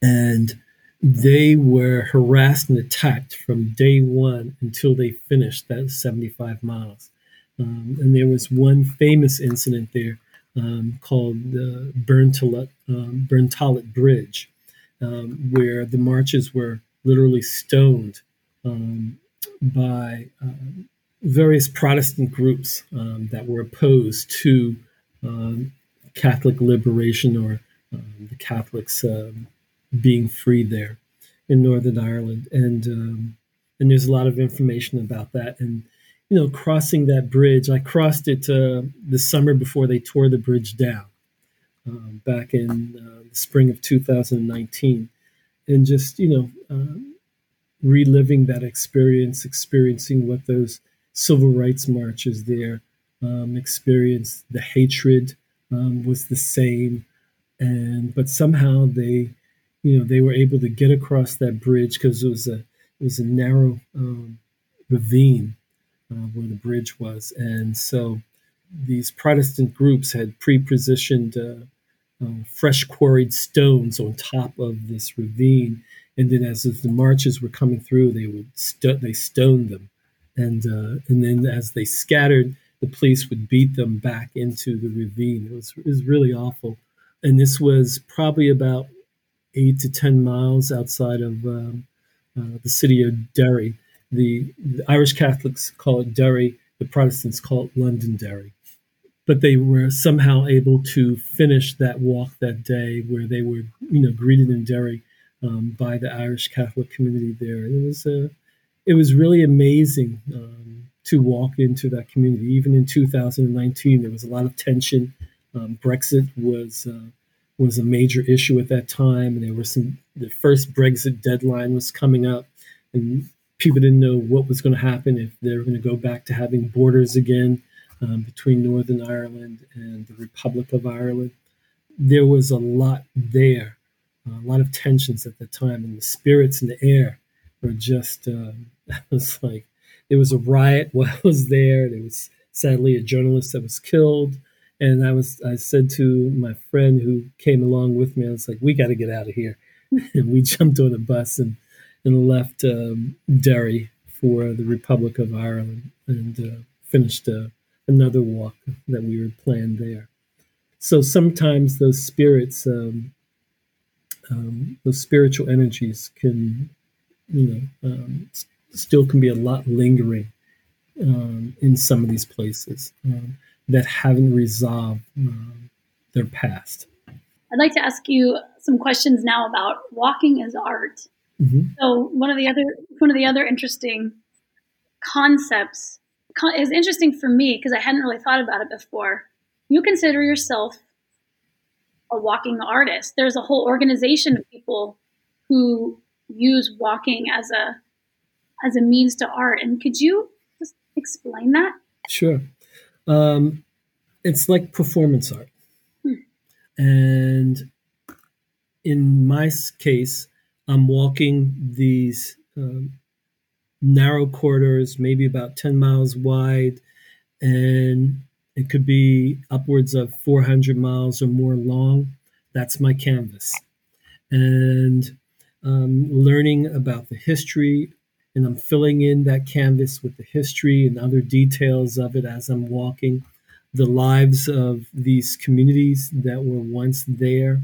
And they were harassed and attacked from day one until they finished that 75 miles. And there was one famous incident there called the Berntalet Bridge, where the marchers were literally stoned by various Protestant groups that were opposed to Catholic liberation or the Catholics being free there in Northern Ireland. And there's a lot of information about that. And, crossing that bridge, I crossed it the summer before they tore the bridge down back in the spring of 2019. And just, reliving that experience, experiencing what those civil rights marches there experienced. The hatred was the same. But somehow they were able to get across that bridge because it was a narrow ravine where the bridge was. And so these Protestant groups had pre-positioned fresh quarried stones on top of this ravine. And then as the marches were coming through, they stoned them. And then as they scattered, the police would beat them back into the ravine. It was really awful. And this was probably about 8 to 10 miles outside of the city of Derry. The Irish Catholics call it Derry. The Protestants call it Londonderry. But they were somehow able to finish that walk that day, where they were, greeted in Derry by the Irish Catholic community there. And it was really amazing to walk into that community. Even in 2019, there was a lot of tension. Brexit was a major issue at that time, and the first Brexit deadline was coming up, and people didn't know what was going to happen, if they were going to go back to having borders again between Northern Ireland and the Republic of Ireland. There was a lot there, a lot of tensions at the time, and the spirits in the air were just, I was like, there was a riot while I was there. There was sadly a journalist that was killed. And I said to my friend who came along with me, I was like, we got to get out of here. And we jumped on a bus and left Derry for the Republic of Ireland and finished another walk that we were planned there. So sometimes those spirits, those spiritual energies can, still can be a lot lingering in some of these places. That haven't resolved their past. I'd like to ask you some questions now about walking as art. Mm-hmm. So one of the other interesting concepts is interesting for me because I hadn't really thought about it before. You consider yourself a walking artist. There's a whole organization of people who use walking as a means to art. And could you just explain that? Sure. It's like performance art. And in my case, I'm walking these narrow corridors, maybe about 10 miles wide, and it could be upwards of 400 miles or more long. That's my canvas. And learning about the history, and I'm filling in that canvas with the history and other details of it as I'm walking, the lives of these communities that were once there,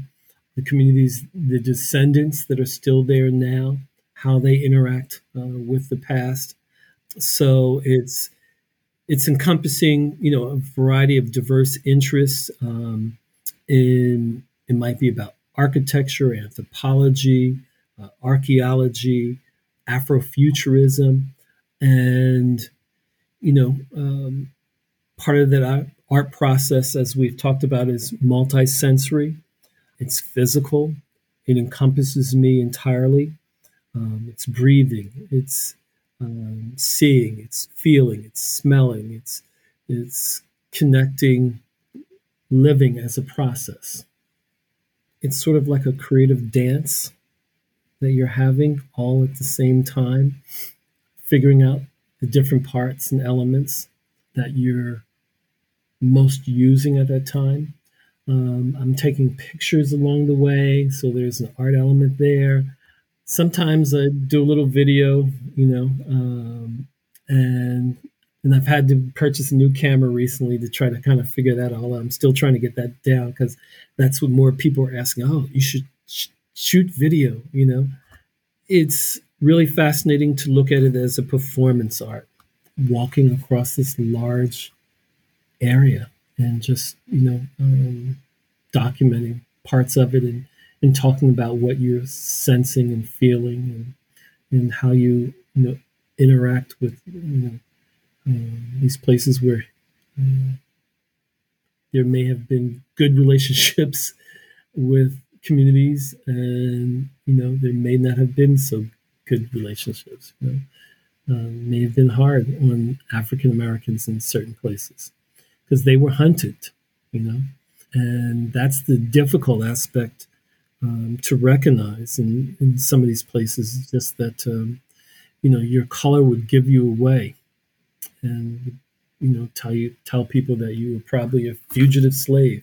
the communities, the descendants that are still there now, how they interact with the past. So it's encompassing, you know, a variety of diverse interests. It might be about architecture, anthropology, archaeology, Afrofuturism, and, you know, part of that art process, as we've talked about, is multi-sensory. It's physical. It encompasses me entirely. It's breathing. It's seeing. It's feeling. It's smelling. It's connecting, living as a process. It's sort of like a creative dance that you're having all at the same time, figuring out the different parts and elements that you're most using at that time. I'm taking pictures along the way, so there's an art element there. Sometimes I do a little video, you know, and I've had to purchase a new camera recently to try to kind of figure that all out. I'm still trying to get that down because that's what more people are asking. Oh, you should shoot video, you know. It's really fascinating to look at it as a performance art, walking across this large area and just, you know, documenting parts of it and talking about what you're sensing and feeling and how you, you know, interact with, you know, these places where there may have been good relationships with communities and, you know, there may not have been so good relationships, you know. May have been hard on African Americans in certain places because they were hunted, you know, and that's the difficult aspect to recognize in some of these places, just that, you know, your color would give you away and, you know, tell people that you were probably a fugitive slave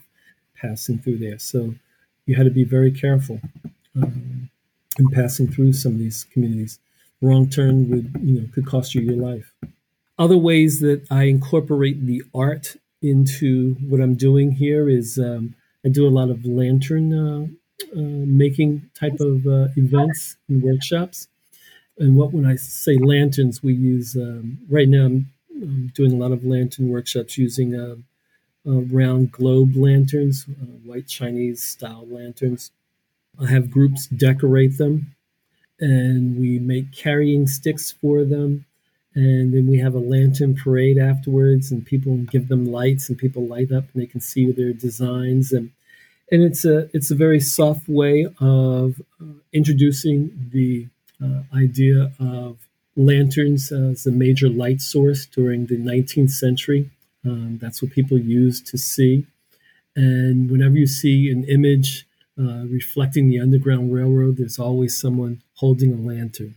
passing through there. So you had to be very careful in passing through some of these communities. Wrong turn could cost you your life. Other ways that I incorporate the art into what I'm doing here is I do a lot of lantern making type of events and workshops. And when I say lanterns, we use, right now I'm doing a lot of lantern workshops using round globe lanterns, white Chinese style lanterns. I have groups decorate them, and we make carrying sticks for them. And then we have a lantern parade afterwards, and people give them lights, and people light up, and they can see their designs. And it's a very soft way of introducing the idea of lanterns as a major light source during the 19th century. That's what people used to see. And whenever you see an image reflecting the Underground Railroad, there's always someone holding a lantern.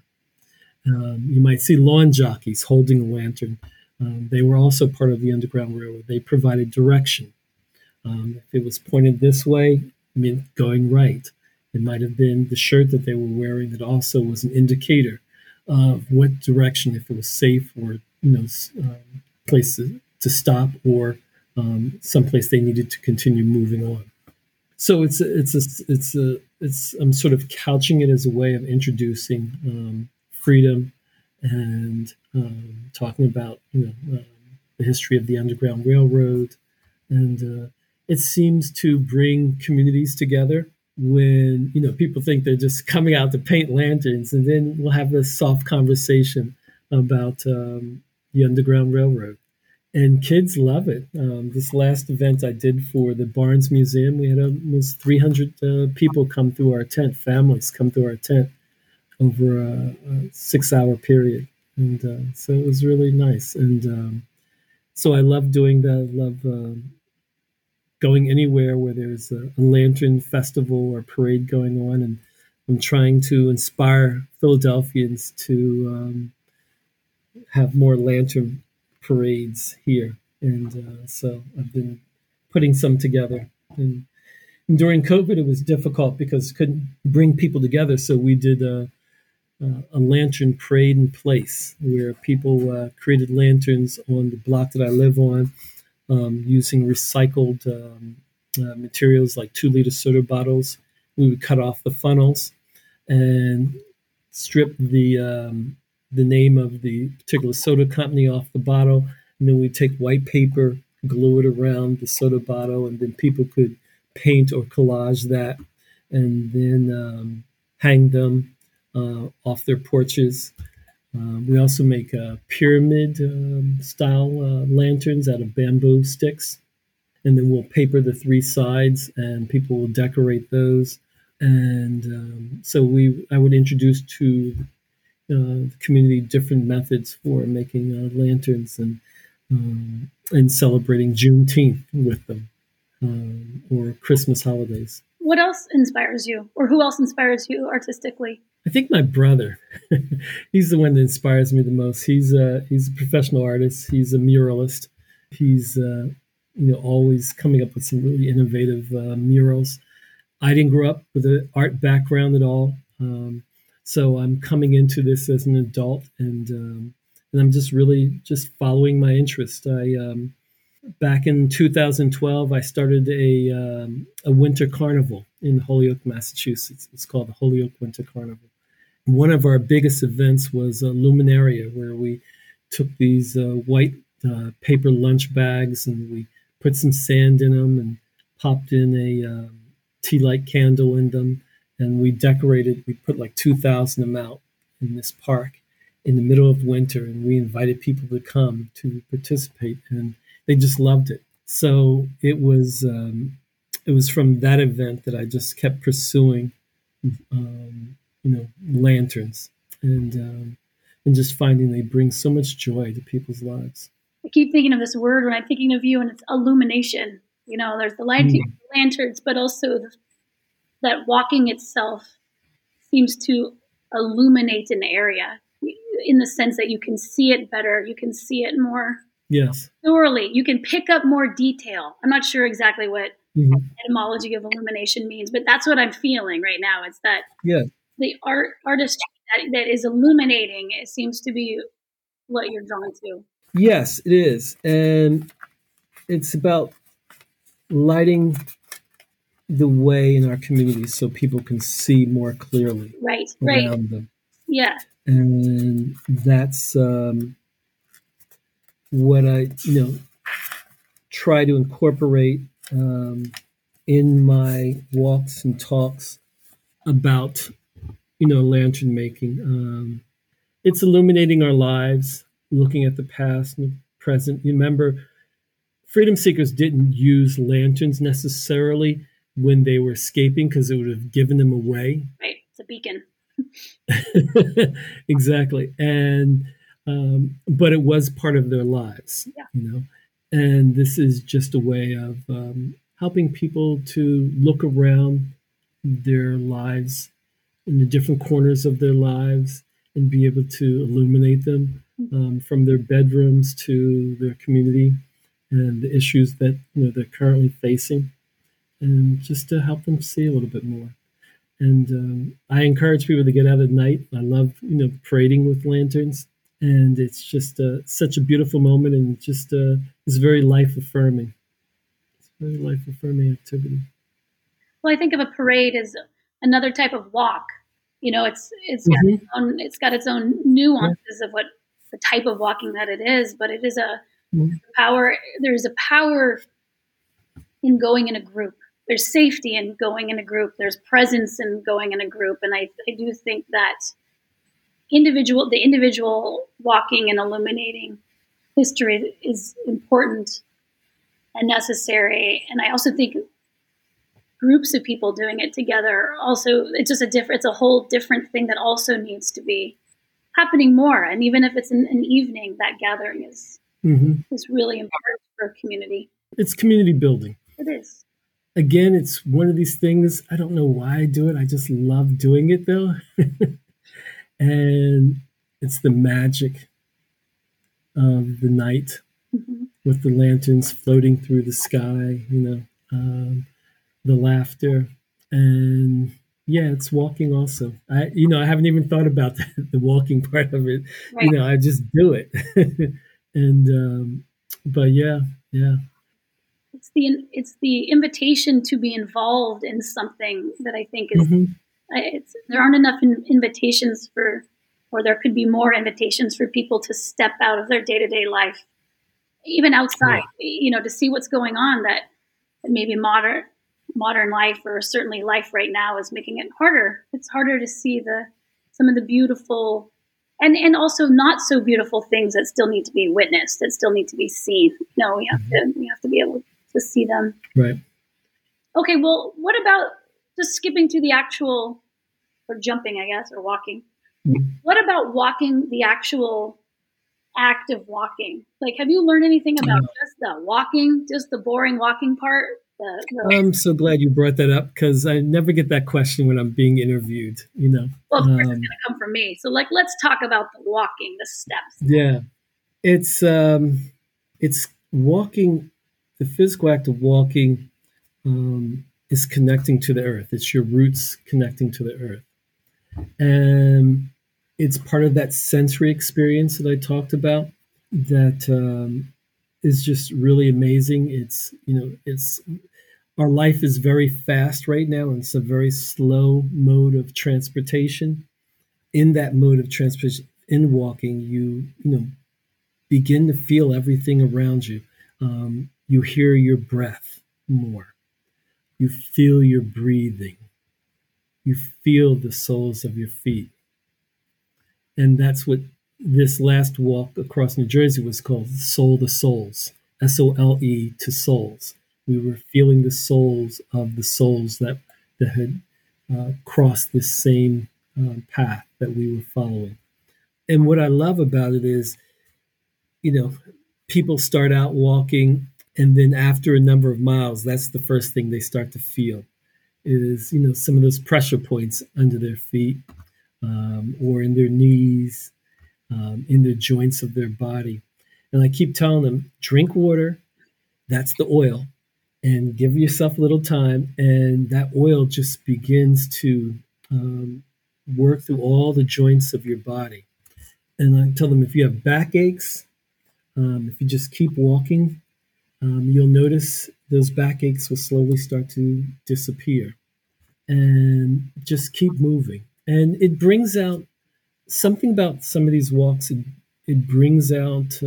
You might see lawn jockeys holding a lantern. They were also part of the Underground Railroad. They provided direction. If it was pointed this way, it meant going right. It might have been the shirt that they were wearing that also was an indicator of what direction, if it was safe or, you know, place to stop or someplace they needed to continue moving on. So I'm sort of couching it as a way of introducing freedom and talking about, you know, the history of the Underground Railroad. And it seems to bring communities together when, you know, people think they're just coming out to paint lanterns, and then we'll have this soft conversation about the Underground Railroad. And kids love it. This last event I did for the Barnes Museum, we had almost 300 people come through our tent, families come through our tent over a 6-hour period. And so it was really nice. And so I love doing that. I love going anywhere where there's a lantern festival or parade going on, and I'm trying to inspire Philadelphians to have more lantern parades here. And so I've been putting some together. And during COVID, it was difficult because it couldn't bring people together. So we did a lantern parade in place where people created lanterns on the block that I live on using recycled materials like 2-liter soda bottles. We would cut off the funnels and strip the name of the particular soda company off the bottle. And then we'd take white paper, glue it around the soda bottle, and then people could paint or collage that and then hang them off their porches. We also make pyramid-style lanterns out of bamboo sticks. And then we'll paper the three sides, and people will decorate those. And so I would introduce to the community different methods for making lanterns and celebrating Juneteenth with them or Christmas holidays. What else inspires you, or who else inspires you artistically? I think my brother. He's the one that inspires me the most. He's a professional artist. He's a muralist. He's always coming up with some really innovative murals. I didn't grow up with an art background at all. So I'm coming into this as an adult, and I'm just really just following my interest. I back in 2012, I started a winter carnival in Holyoke, Massachusetts. It's called the Holyoke Winter Carnival. One of our biggest events was a Luminaria, where we took these white paper lunch bags, and we put some sand in them and popped in a tea light candle in them. And we decorated, we put like 2,000 of them out in this park in the middle of winter. And we invited people to come to participate, and they just loved it. So it was from that event that I just kept pursuing, lanterns and just finding they bring so much joy to people's lives. I keep thinking of this word when I'm thinking of you, and it's illumination. There's the lighting, the lanterns, but also that walking itself seems to illuminate an area in the sense that you can see it better, you can see it more thoroughly, you can pick up more detail. I'm not sure exactly what etymology of illumination means, but that's what I'm feeling right now. It's that the artistry that is illuminating, it seems to be what you're drawn to. Yes, it is. And it's about lighting the way in our communities so people can see more clearly around them. Yeah. And that's what I, try to incorporate in my walks and talks about, lantern making. It's illuminating our lives, looking at the past and the present. Remember, freedom seekers didn't use lanterns necessarily when they were escaping, because it would have given them away. Right. It's a beacon. Exactly. And, but it was part of their lives, and this is just a way of helping people to look around their lives in the different corners of their lives and be able to illuminate them from their bedrooms to their community and the issues that they're currently facing, and just to help them see a little bit more. And I encourage people to get out at night. I love parading with lanterns, and it's just such a beautiful moment, and just it's very life affirming. It's a very life affirming activity. Well, I think of a parade as another type of walk. It's got its own nuances of what the type of walking that it is, but it is a power. There's a power in going in a group. There's safety in going in a group. There's presence in going in a group. And I do think that the individual walking and illuminating history is important and necessary. And I also think groups of people doing it together also, it's a whole different thing that also needs to be happening more. And even if it's an evening, that gathering is really important for a community. It's community building. It is. Again, it's one of these things. I don't know why I do it. I just love doing it, though. And it's the magic of the night with the lanterns floating through the sky, you know, the laughter. And yeah, it's walking also. I haven't even thought about the walking part of it. Right. You know, I just do it. And, but yeah. It's the invitation to be involved in something that I think is, there aren't enough invitations or there could be more invitations for people to step out of their day-to-day life, even outside, you know, to see what's going on that maybe modern life or certainly life right now is making it harder. It's harder to see some of the beautiful and also not so beautiful things that still need to be witnessed, that still need to be seen. No, we have to be able to see them. Right. Okay. Well, what about just skipping to the actual, or jumping, I guess, or walking? What about walking, the actual act of walking? Like, have you learned anything about just the walking, just the boring walking part? I'm so glad you brought that up because I never get that question when I'm being interviewed, you know. Well, of course it's going to come from me. So, like, let's talk about the walking, the steps. Yeah. It's walking, the physical act of walking is connecting to the earth. It's your roots connecting to the earth. And it's part of that sensory experience that I talked about that is just really amazing. It's our life is very fast right now, and it's a very slow mode of transportation. In that mode of transportation, in walking, you begin to feel everything around you. You hear your breath more. You feel your breathing. You feel the soles of your feet. And that's what this last walk across New Jersey was called, Soul to Souls, S-O-L-E to Souls. We were feeling the souls of the souls that had crossed this same path that we were following. And what I love about it is, you know, people start out walking, and then after a number of miles, that's the first thing they start to feel. Is, you know, some of those pressure points under their feet or in their knees, in the joints of their body. And I keep telling them, drink water, that's the oil, and give yourself a little time. And that oil just begins to work through all the joints of your body. And I tell them if you have backaches, if you just keep walking, you'll notice those backaches will slowly start to disappear, and just keep moving. And it brings out something about some of these walks. It brings out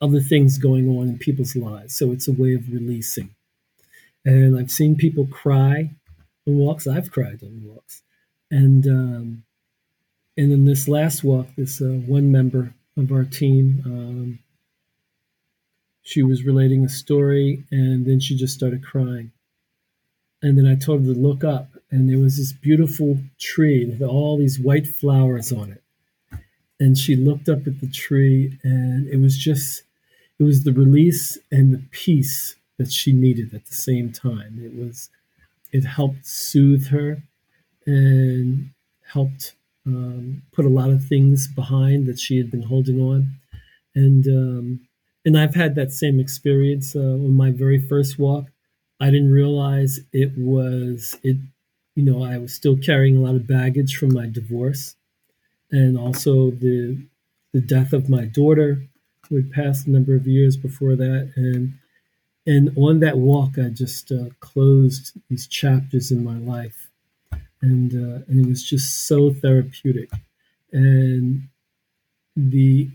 other things going on in people's lives. So it's a way of releasing. And I've seen people cry on walks. I've cried on walks. And in this last walk, this one member of our team, she was relating a story, and then she just started crying. And then I told her to look up, and there was this beautiful tree with all these white flowers on it. And she looked up at the tree, and it was the release and the peace that she needed at the same time. It helped soothe her and helped put a lot of things behind that she had been holding on. And I've had that same experience on my very first walk. I didn't realize I was still carrying a lot of baggage from my divorce, and also the death of my daughter, who had passed a number of years before that. And on that walk, I just closed these chapters in my life, and it was just so therapeutic. And the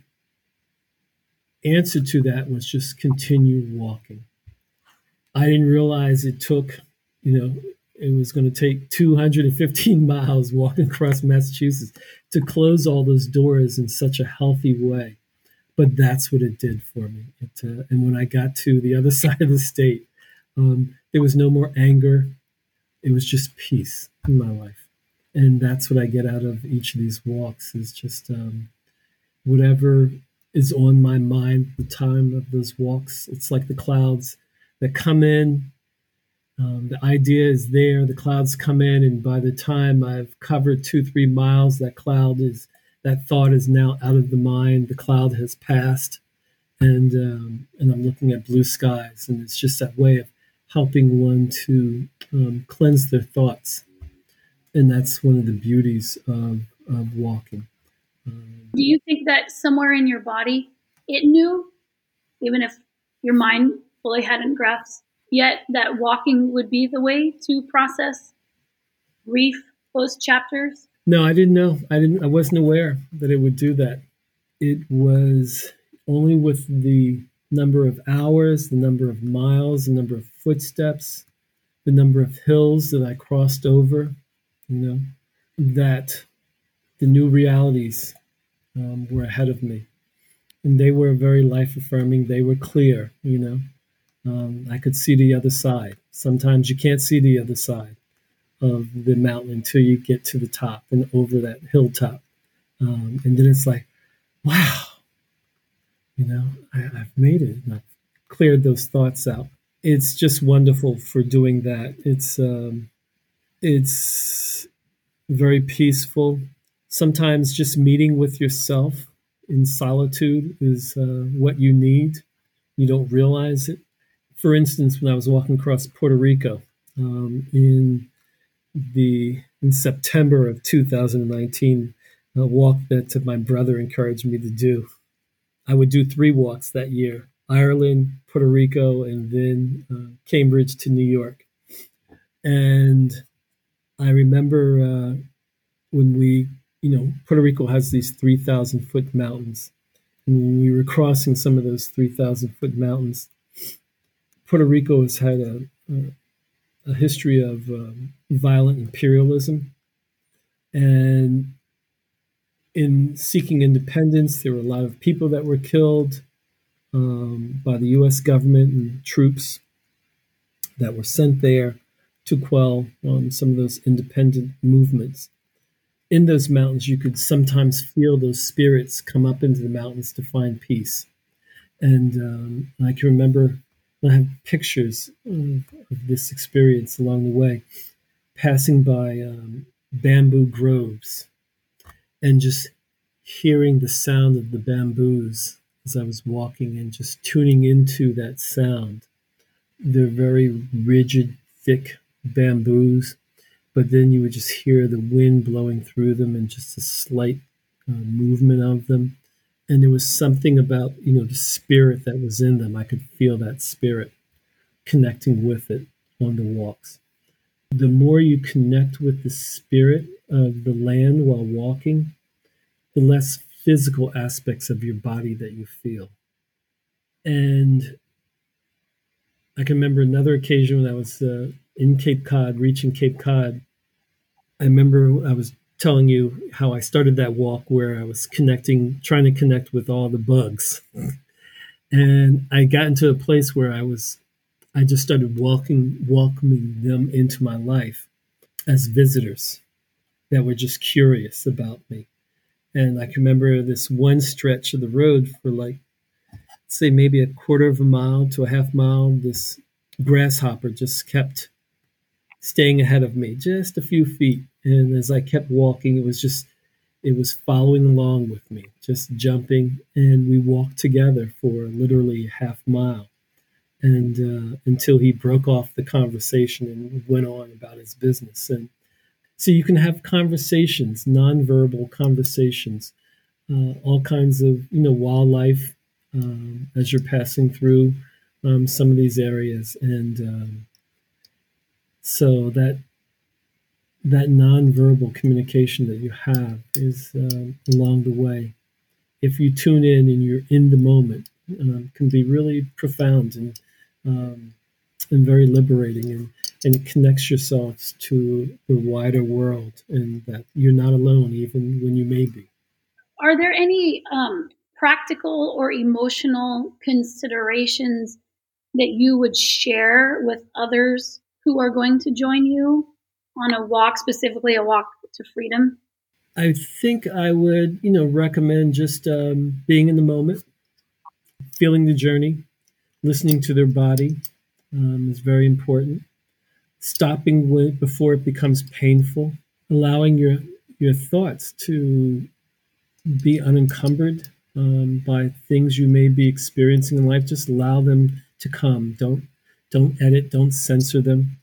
answer to that was just continue walking. I didn't realize it was going to take 215 miles walking across Massachusetts to close all those doors in such a healthy way. But that's what it did for me. And when I got to the other side of the state, there was no more anger. It was just peace in my life. And that's what I get out of each of these walks is just whatever is on my mind at the time of those walks. It's like the clouds that come in. The idea is there, the clouds come in, and by the time I've covered 2-3 miles, that thought is now out of the mind. The cloud has passed, and I'm looking at blue skies, and it's just that way of helping one to cleanse their thoughts, and that's one of the beauties of walking. Do you think that somewhere in your body it knew, even if your mind fully hadn't grasped yet, that walking would be the way to process grief, those chapters? No, I didn't know. I wasn't aware that it would do that. It was only with the number of hours, the number of miles, the number of footsteps, the number of hills that I crossed over, that the new realities were ahead of me. And they were very life-affirming. They were clear, I could see the other side. Sometimes you can't see the other side of the mountain until you get to the top and over that hilltop. And then it's like, wow, I've made it. And I've cleared those thoughts out. It's just wonderful for doing that. It's very peaceful. Sometimes just meeting with yourself in solitude is what you need. You don't realize it. For instance, when I was walking across Puerto Rico in September of 2019, a walk that my brother encouraged me to do. I would do 3 walks that year: Ireland, Puerto Rico, and then Cambridge to New York. And I remember when we, Puerto Rico has these 3,000-foot mountains. And when we were crossing some of those 3,000-foot mountains, Puerto Rico has had a history of violent imperialism. And in seeking independence, there were a lot of people that were killed by the U.S. government and troops that were sent there to quell some of those independent movements. In those mountains, you could sometimes feel those spirits come up into the mountains to find peace. And I can remember, I have pictures of this experience along the way, passing by bamboo groves and just hearing the sound of the bamboos as I was walking and just tuning into that sound. They're very rigid, thick bamboos, but then you would just hear the wind blowing through them and just a slight movement of them. And there was something about, the spirit that was in them. I could feel that spirit connecting with it on the walks. The more you connect with the spirit of the land while walking, the less physical aspects of your body that you feel. And I can remember another occasion when I was in Cape Cod, reaching Cape Cod. I remember I was telling you how I started that walk where I was trying to connect with all the bugs. And I got into a place where I just started welcoming them into my life as visitors that were just curious about me. And I can remember this one stretch of the road for say maybe 1/4 mile to a 1/2 mile, this grasshopper just kept staying ahead of me, just a few feet. And as I kept walking, it was following along with me, just jumping. And we walked together for literally 1/2 mile. And until he broke off the conversation and went on about his business. And so you can have conversations, nonverbal conversations, all kinds of wildlife as you're passing through some of these areas, and so that nonverbal communication that you have is along the way. If you tune in and you're in the moment, can be really profound and very liberating, and it connects yourselves to the wider world, and that you're not alone even when you may be. Are there any practical or emotional considerations that you would share with others who are going to join you on a walk, specifically a walk to freedom? I think I would, recommend just being in the moment, feeling the journey, listening to their body, is very important. Stopping before it becomes painful, allowing your thoughts to be unencumbered by things you may be experiencing in life. Just allow them to come. Don't edit. Don't censor them.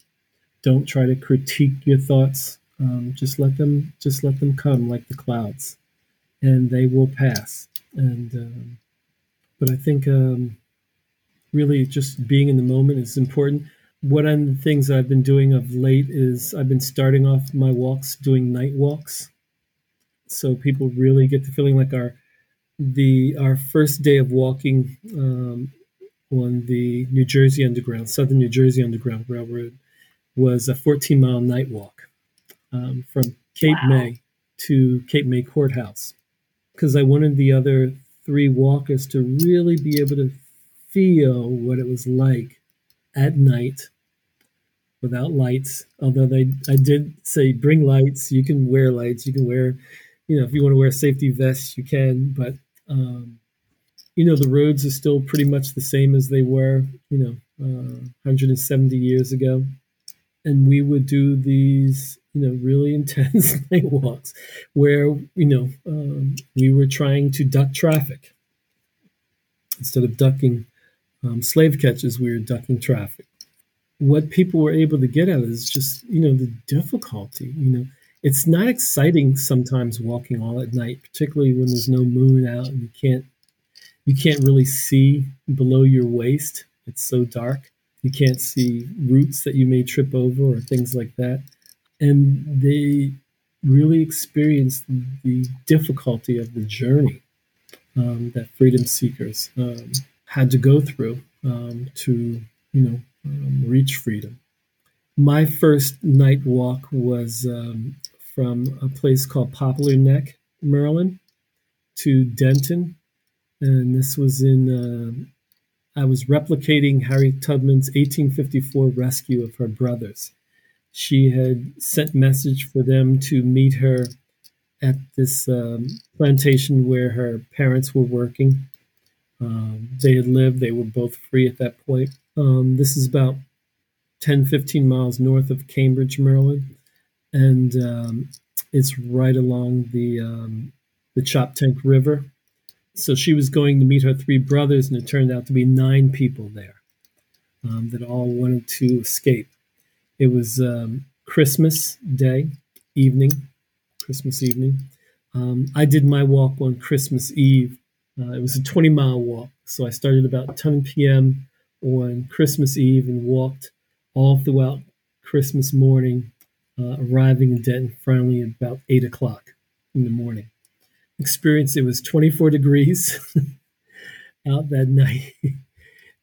Don't try to critique your thoughts. Just let them come like the clouds, and they will pass. And but I think really just being in the moment is important. One of the things I've been doing of late is I've been starting off my walks doing night walks, so people really get to feeling like our first day of walking on the Southern New Jersey Underground Railroad was a 14-mile night walk from Cape May to Cape May Courthouse, because I wanted the other three walkers to really be able to feel what it was like at night without lights, although I did say bring lights. You can wear lights, if you want to wear safety vests, you can, but the roads are still pretty much the same as they were 170 years ago, and we would do these really intense night walks where we were trying to duck traffic instead of ducking slave catches. We were ducking traffic. What people were able to get at is just, the difficulty. It's not exciting sometimes walking all at night, particularly when there's no moon out and you can't really see below your waist. It's so dark. You can't see roots that you may trip over or things like that. And they really experienced the difficulty of the journey that freedom seekers had to go through to, reach freedom. My first night walk was from a place called Poplar Neck, Maryland, to Denton. And this was I was replicating Harriet Tubman's 1854 rescue of her brothers. She had sent message for them to meet her at this plantation where her parents were working. They had lived, they were both free at that point. This is about 10, 15 miles north of Cambridge, Maryland. And it's right along the Choptank River. So she was going to meet her three brothers, and it turned out to be 9 people there that all wanted to escape. It was Christmas evening. I did my walk on Christmas Eve. It was a 20-mile walk, so I started about 10 p.m. on Christmas Eve and walked all throughout Christmas morning, arriving in Denton finally about 8 o'clock in the morning. It was 24 degrees out that night.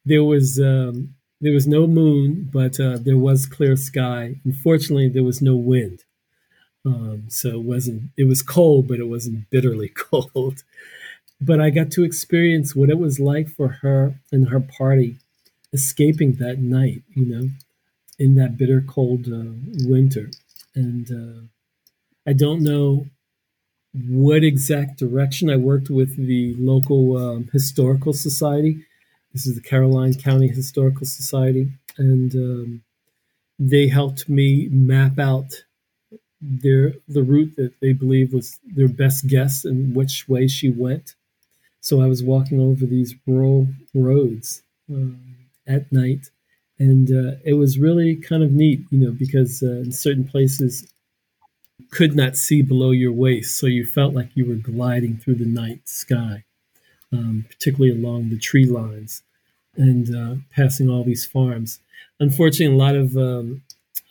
There was no moon, but there was clear sky. Unfortunately, there was no wind, so it was cold, but it wasn't bitterly cold. But I got to experience what it was like for her and her party escaping that night, in that bitter cold winter. And I don't know what exact direction. I worked with the local historical society. This is the Caroline County Historical Society. And they helped me map out the route that they believed was their best guess and which way she went. So I was walking over these rural roads at night, and it was really kind of neat, because in certain places you could not see below your waist, so you felt like you were gliding through the night sky, particularly along the tree lines and passing all these farms. Unfortunately, a lot of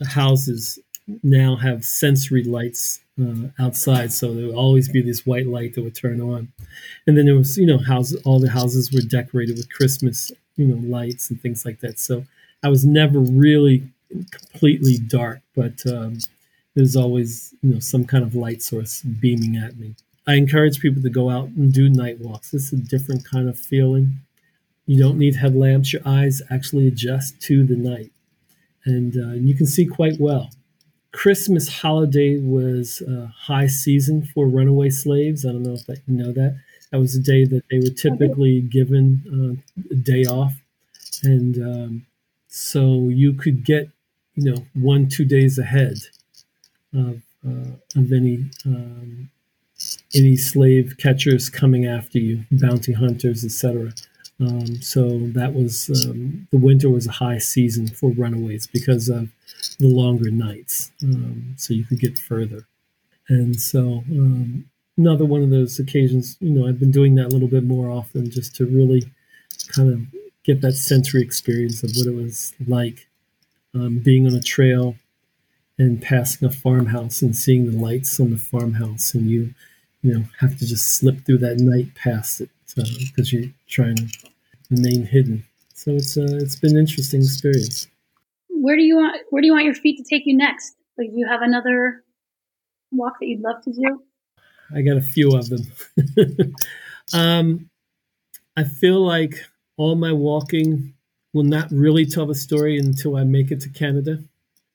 houses now have sensory lights outside, so there would always be this white light that would turn on. And then there was, all the houses were decorated with Christmas, lights and things like that. So I was never really completely dark, but there's always, some kind of light source beaming at me. I encourage people to go out and do night walks. It's a different kind of feeling. You don't need headlamps. Your eyes actually adjust to the night, and you can see quite well. Christmas holiday was high season for runaway slaves. I don't know if you know that. That was a day that they were typically given a day off. And So you could get, 1-2 days ahead of any slave catchers coming after you, bounty hunters, etc. So that was the winter was a high season for runaways because of the longer nights. So you could get further. And so another one of those occasions, I've been doing that a little bit more often just to really kind of get that sensory experience of what it was like being on a trail and passing a farmhouse and seeing the lights on the farmhouse, and you have to just slip through that night past it because you're trying to remain hidden. So it's been an interesting experience. Where do you want your feet to take you next? Like, do you have another walk that you'd love to do? I got a few of them. I feel like all my walking will not really tell the story until I make it to Canada.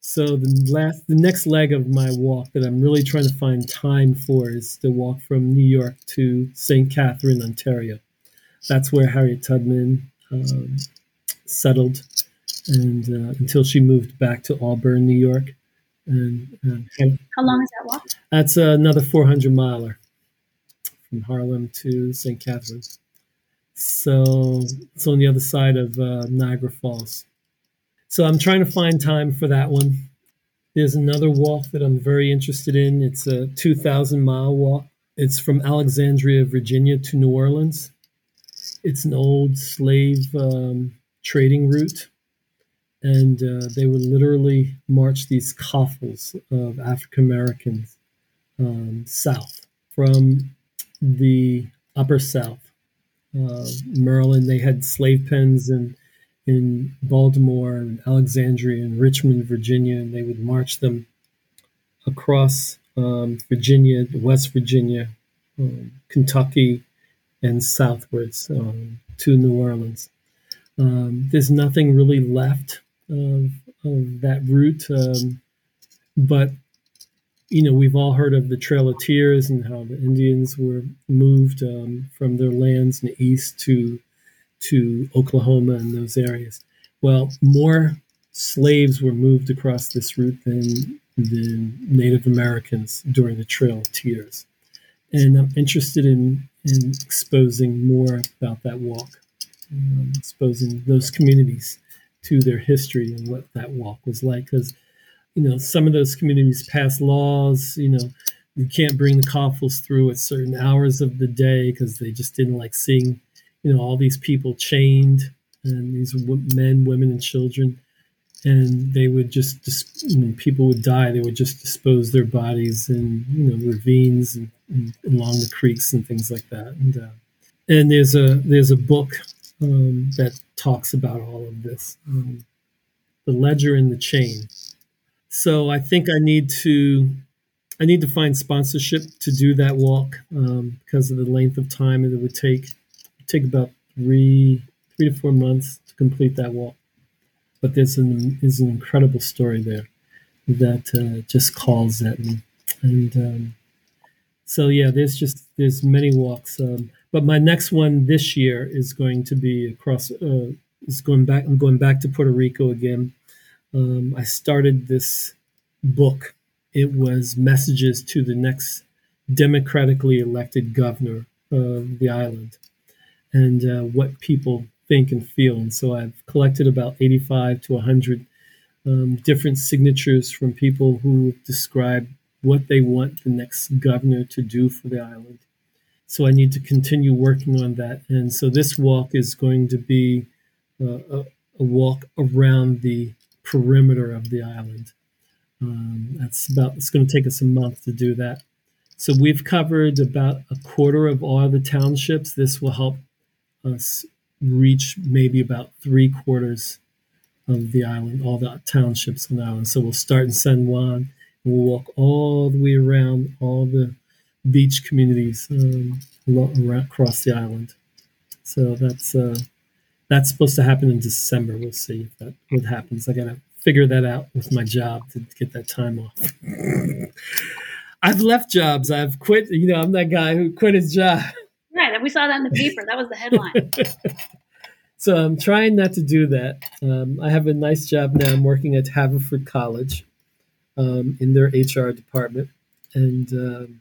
So the next leg of my walk that I'm really trying to find time for is the walk from New York to St. Catherine, Ontario. That's where Harriet Tubman settled, and until she moved back to Auburn, New York. And how long is that walk? That's another 400-miler from Harlem to St. Catherine. So it's on the other side of Niagara Falls. So I'm trying to find time for that one. There's another walk that I'm very interested in. It's a 2,000-mile walk. It's from Alexandria, Virginia to New Orleans. It's an old slave trading route. And they would literally march these coffles of African-Americans south from the upper south. Maryland, they had slave pens in Baltimore and Alexandria and Richmond, Virginia, and they would march them across Virginia, West Virginia, Kentucky, and southwards to New Orleans. There's nothing really left of that route, but we've all heard of the Trail of Tears and how the Indians were moved from their lands in the east to Oklahoma and those areas. Well, more slaves were moved across this route than Native Americans during the Trail of Tears. And I'm interested in exposing more about that walk, exposing those communities to their history and what that walk was like. Because, some of those communities passed laws, you can't bring the coffles through at certain hours of the day because they just didn't like seeing all these people chained, and these men, women, and children, and they would just, people would die. They would just dispose their bodies in, ravines and along the creeks and things like that. And there's a book that talks about all of this, The Ledger and the Chain. So I think I need to find sponsorship to do that walk because of the length of time that it would take. Take about three to 4 months to complete that walk, but there's an incredible story there that just calls at me, and so yeah, there's many walks. But my next one this year is going to be across. I'm going back to Puerto Rico again. I started this book. It was messages to the next democratically elected governor of the island, and what people think and feel. And so I've collected about 85 to 100 different signatures from people who describe what they want the next governor to do for the island. So I need to continue working on that. And so this walk is going to be a walk around the perimeter of the island. It's going to take us a month to do that. So we've covered about a quarter of all the townships. This will help us reach maybe about 3/4 of the island, all the townships on the island. So we'll start in San Juan, and we'll walk all the way around all the beach communities across the island. So that's supposed to happen in December. We'll see if that what happens. I gotta figure that out with my job to get that time off. I've left jobs. I've quit. I'm that guy who quit his job. Right. We saw that in the paper. That was the headline. So I'm trying not to do that. I have a nice job now. I'm working at Haverford College in their HR department. And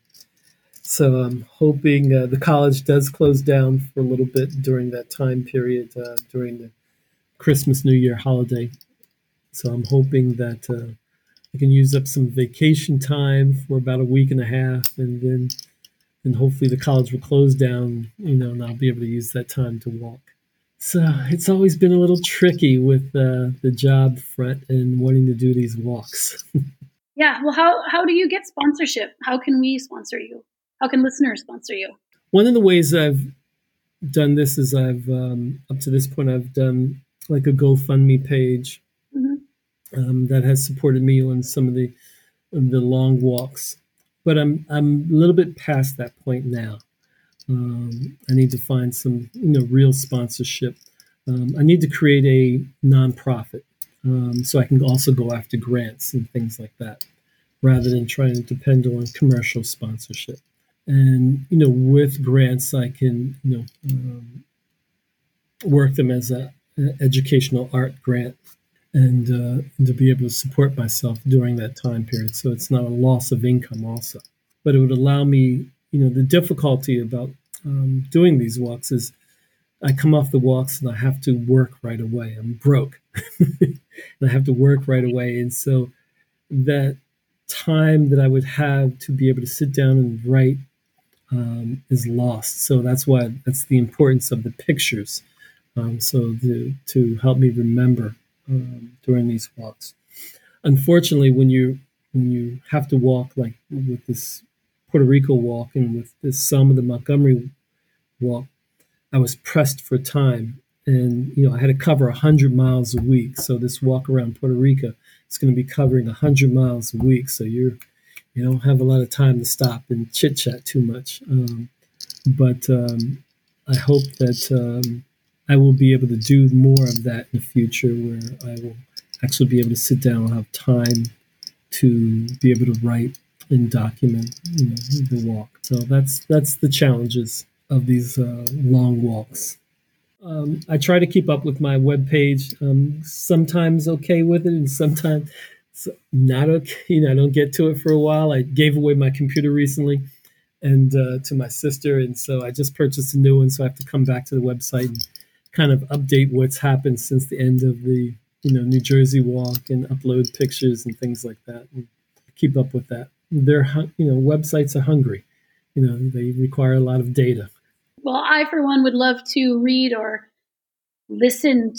so I'm hoping the college does close down for a little bit during that time period, during the Christmas, New Year holiday. So I'm hoping that I can use up some vacation time for about a week and a half, and then hopefully the college will close down, you know, and I'll be able to use that time to walk. So it's always been a little tricky with the job front and wanting to do these walks. Yeah. Well, how do you get sponsorship? How can we sponsor you? How can listeners sponsor you? One of the ways I've done this is I've, up to this point, I've done like a GoFundMe page. That has supported me on some of the long walks, but I'm a little bit past that point now. I need to find some real sponsorship. I need to create a nonprofit so I can also go after grants and things like that, rather than trying to depend on commercial sponsorship. And with grants I can work them as an educational art grant. And to be able to support myself during that time period. So it's not a loss of income also. But it would allow me, the difficulty about doing these walks is I come off the walks and I have to work right away. I'm broke. And I have to work right away. And so that time that I would have to be able to sit down and write is lost. So that's the importance of the pictures. So to help me remember during these walks. Unfortunately, when you have to walk like with this Puerto Rico walk and with this Selma to Montgomery walk, I was pressed for time, and I had to cover 100 miles a week. So this walk around Puerto Rico, it's going to be covering 100 miles a week. So you don't have a lot of time to stop and chit chat too much. But I hope that I will be able to do more of that in the future, where I will actually be able to sit down and have time to be able to write and document the walk. So that's the challenges of these long walks. I try to keep up with my webpage. I'm sometimes okay with it and sometimes not okay. I don't get to it for a while. I gave away my computer recently and to my sister, and so I just purchased a new one, so I have to come back to the website and kind of update what's happened since the end of the New Jersey walk, and upload pictures and things like that, and keep up with that. Websites are hungry. They require a lot of data. Well, I, for one, would love to read or listen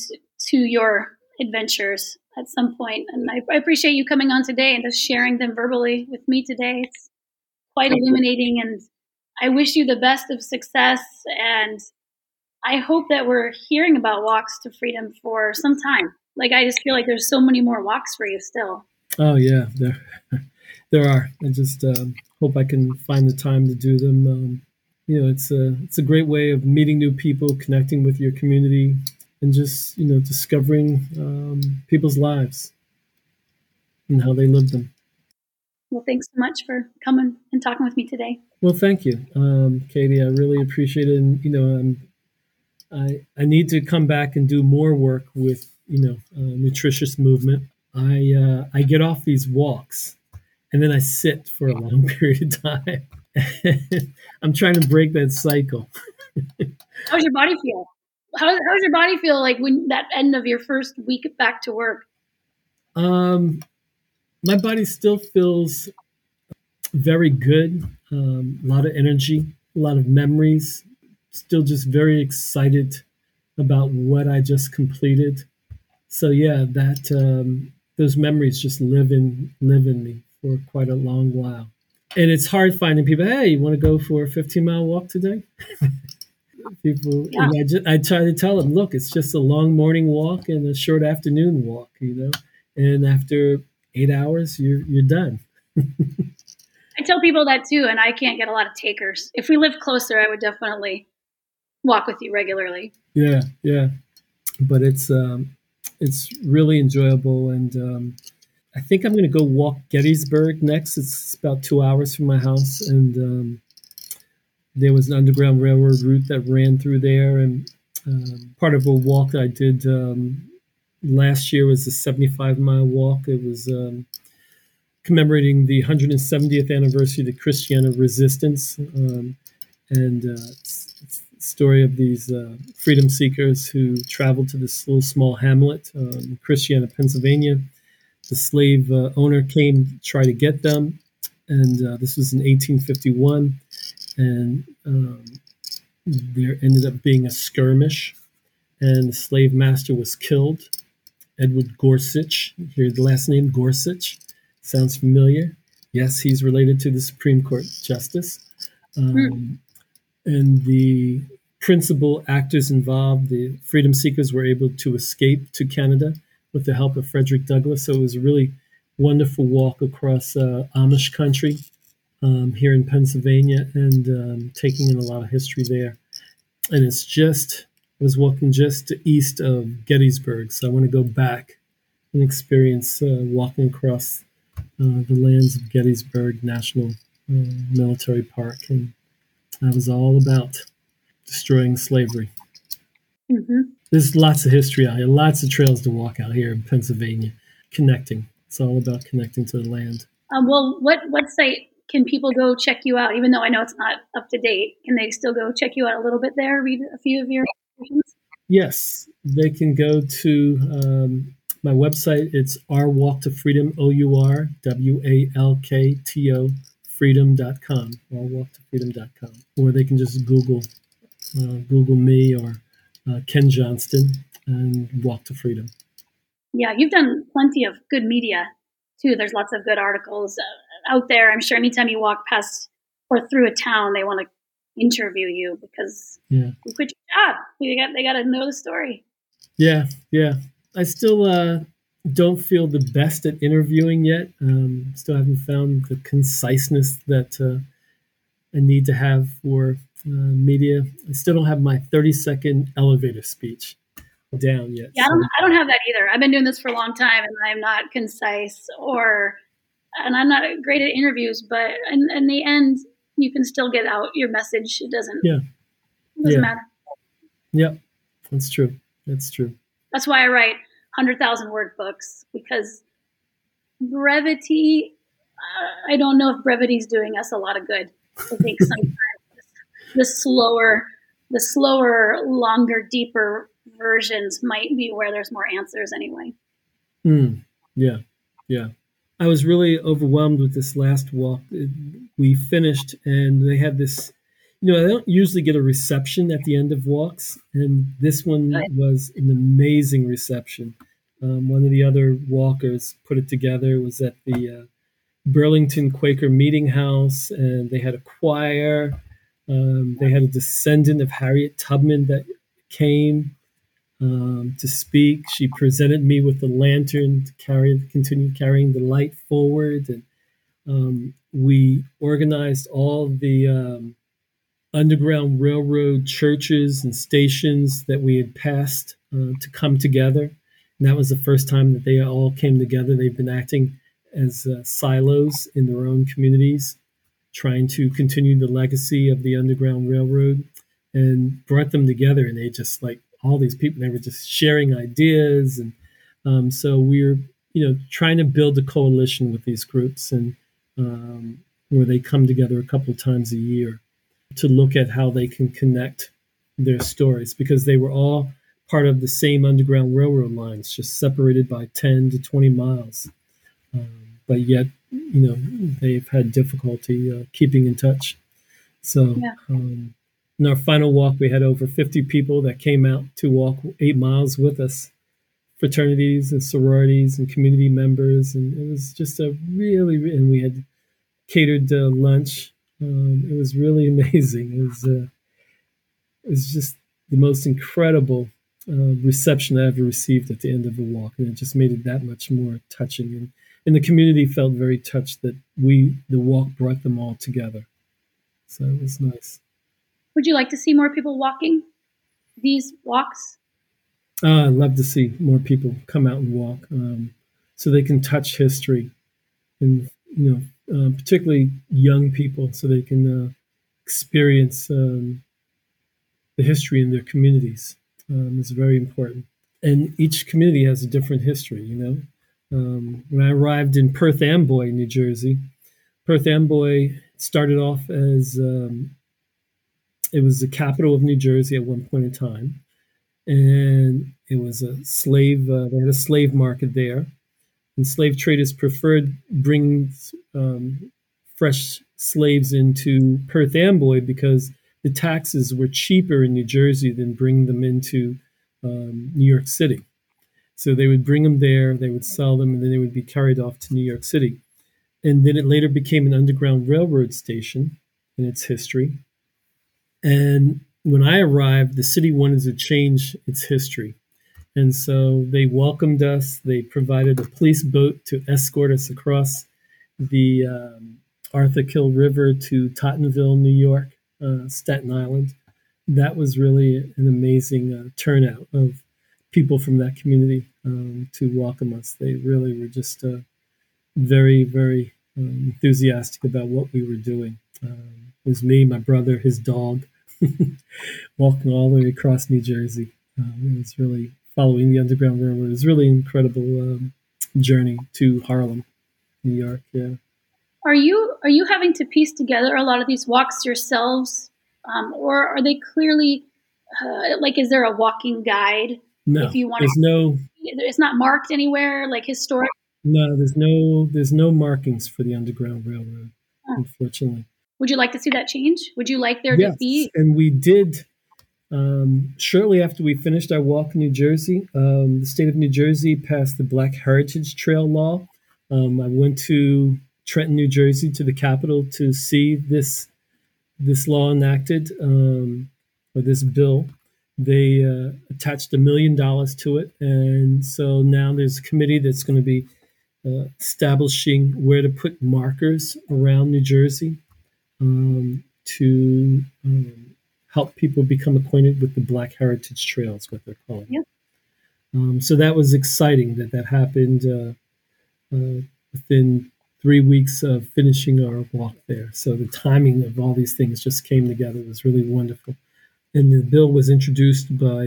to your adventures at some point. And I appreciate you coming on today and just sharing them verbally with me today. It's quite illuminating, and I wish you the best of success, and I hope that we're hearing about Walks to Freedom for some time. Like, I just feel like there's so many more walks for you still. Oh, yeah, there are. I just hope I can find the time to do them. It's a great way of meeting new people, connecting with your community, and just, discovering people's lives and how they live them. Well, thanks so much for coming and talking with me today. Well, thank you, Katie. I really appreciate it. And, I need to come back and do more work with, nutritious movement. I get off these walks and then I sit for a long period of time. I'm trying to break that cycle. How's your body feel? How's your body feel like when that end of your first week back to work? My body still feels very good. A lot of energy, a lot of memories. Still just very excited about what I just completed. So yeah, that those memories just live in me for quite a long while. And it's hard finding people. Hey, you want to go for a 15-mile walk today? People, yeah. I try to tell them, look, it's just a long morning walk and a short afternoon walk, And after 8 hours, you're done. I tell people that too, and I can't get a lot of takers. If we lived closer, I would definitely walk with you regularly. Yeah. But it's really enjoyable, and I think I'm going to go walk Gettysburg next. It's about 2 hours from my house, and there was an Underground Railroad route that ran through there, and part of a walk I did last year was a 75-mile walk. It was commemorating the 170th anniversary of the Christiana Resistance, and it's the story of these freedom seekers who traveled to this little small hamlet in Christiana, Pennsylvania. The slave owner came to try to get them, and this was in 1851, and there ended up being a skirmish, and the slave master was killed, Edward Gorsuch. You hear the last name, Gorsuch. Sounds familiar. Yes, he's related to the Supreme Court Justice. And the principal actors involved, the freedom seekers, were able to escape to Canada with the help of Frederick Douglass. So it was a really wonderful walk across Amish country here in Pennsylvania, and taking in a lot of history there. And it's just, I was walking just east of Gettysburg, so I want to go back and experience walking across the lands of Gettysburg National Military Park. And that was all about destroying slavery. Mm-hmm. There's lots of history out here, lots of trails to walk out here in Pennsylvania, connecting. It's all about connecting to the land. Well, what site can people go check you out? Even though I know it's not up to date, can they still go check you out a little bit there, read a few of your questions? Yes, they can go to my website. It's Our Walk to Freedom, ourwalktofreedom.com, ourwalktofreedom.com. Or they can just Google me or Ken Johnston and Walk to Freedom. Yeah, you've done plenty of good media too. There's lots of good articles out there. I'm sure anytime you walk past or through a town, they want to interview you because you quit your job. They got to know the story. Yeah. I still don't feel the best at interviewing yet. Still haven't found the conciseness that I need to have for media. I still don't have my 30-second elevator speech down yet. Yeah, so. I don't have that either. I've been doing this for a long time, and I'm not concise, and I'm not great at interviews. But in the end, you can still get out your message. It doesn't matter. Yeah, that's true. That's why I write 100,000-word books, because brevity. I don't know if brevity is doing us a lot of good. I think sometimes the slower, longer, deeper versions might be where there's more answers anyway. Yeah. I was really overwhelmed with this last walk. We finished, and they had this, I don't usually get a reception at the end of walks, and this one was an amazing reception. One of the other walkers put it together. It was at the Burlington Quaker Meeting House, and they had a choir. They had a descendant of Harriet Tubman that came to speak. She presented me with the lantern to continue carrying the light forward. And we organized all the Underground Railroad churches and stations that we had passed to come together. And that was the first time that they all came together. They've been acting as silos in their own communities, trying to continue the legacy of the Underground Railroad, and brought them together. And they just, like all these people, they were just sharing ideas. And so we were, trying to build a coalition with these groups, and where they come together a couple of times a year to look at how they can connect their stories, because they were all part of the same Underground Railroad lines, just separated by 10 to 20 miles. But yet, they've had difficulty keeping in touch. So in our final walk, we had over 50 people that came out to walk 8 miles with us, fraternities and sororities and community members. And it was just and we had catered lunch. It was really amazing. It was just the most incredible reception I ever received at the end of a walk. And it just made it that much more touching. And the community felt very touched that the walk brought them all together. So it was nice. Would you like to see more people walking these walks? I'd love to see more people come out and walk so they can touch history, and, particularly young people, so they can experience the history in their communities. is very important. And each community has a different history, you know. When I arrived in Perth Amboy, New Jersey, Perth Amboy started off as, it was the capital of New Jersey at one point in time. And it was a slave, they had a slave market there. And slave traders preferred bringing fresh slaves into Perth Amboy because the taxes were cheaper in New Jersey than bringing them into New York City. So they would bring them there, they would sell them, and then they would be carried off to New York City. And then it later became an underground railroad station in its history. And when I arrived, the city wanted to change its history. And so they welcomed us. They provided a police boat to escort us across the Arthur Kill River to Tottenville, New York, Staten Island. That was really an amazing turnout of people from that community to welcome us. They really were just very, very enthusiastic about what we were doing. It was me, my brother, his dog, walking all the way across New Jersey. It was really following the Underground Railroad. It was really an incredible journey to Harlem, New York. Yeah. Are you having to piece together a lot of these walks yourselves, or are they clearly like? Is there a walking guide? No, if you want there's no. It's not marked anywhere, like historic. No, there's no markings for the Underground Railroad, unfortunately. Would you like to see that change? Would you like there to be? And we did. Shortly after we finished our walk in New Jersey, the state of New Jersey passed the Black Heritage Trail Law. I went to Trenton, New Jersey, to the Capitol to see this law enacted, or this bill. They attached $1 million to it. And so now there's a committee that's going to be establishing where to put markers around New Jersey to help people become acquainted with the Black Heritage Trails, what they're calling it. Yep. So that was exciting that happened within 3 weeks of finishing our walk there. So the timing of all these things just came together. It was really wonderful. And the bill was introduced by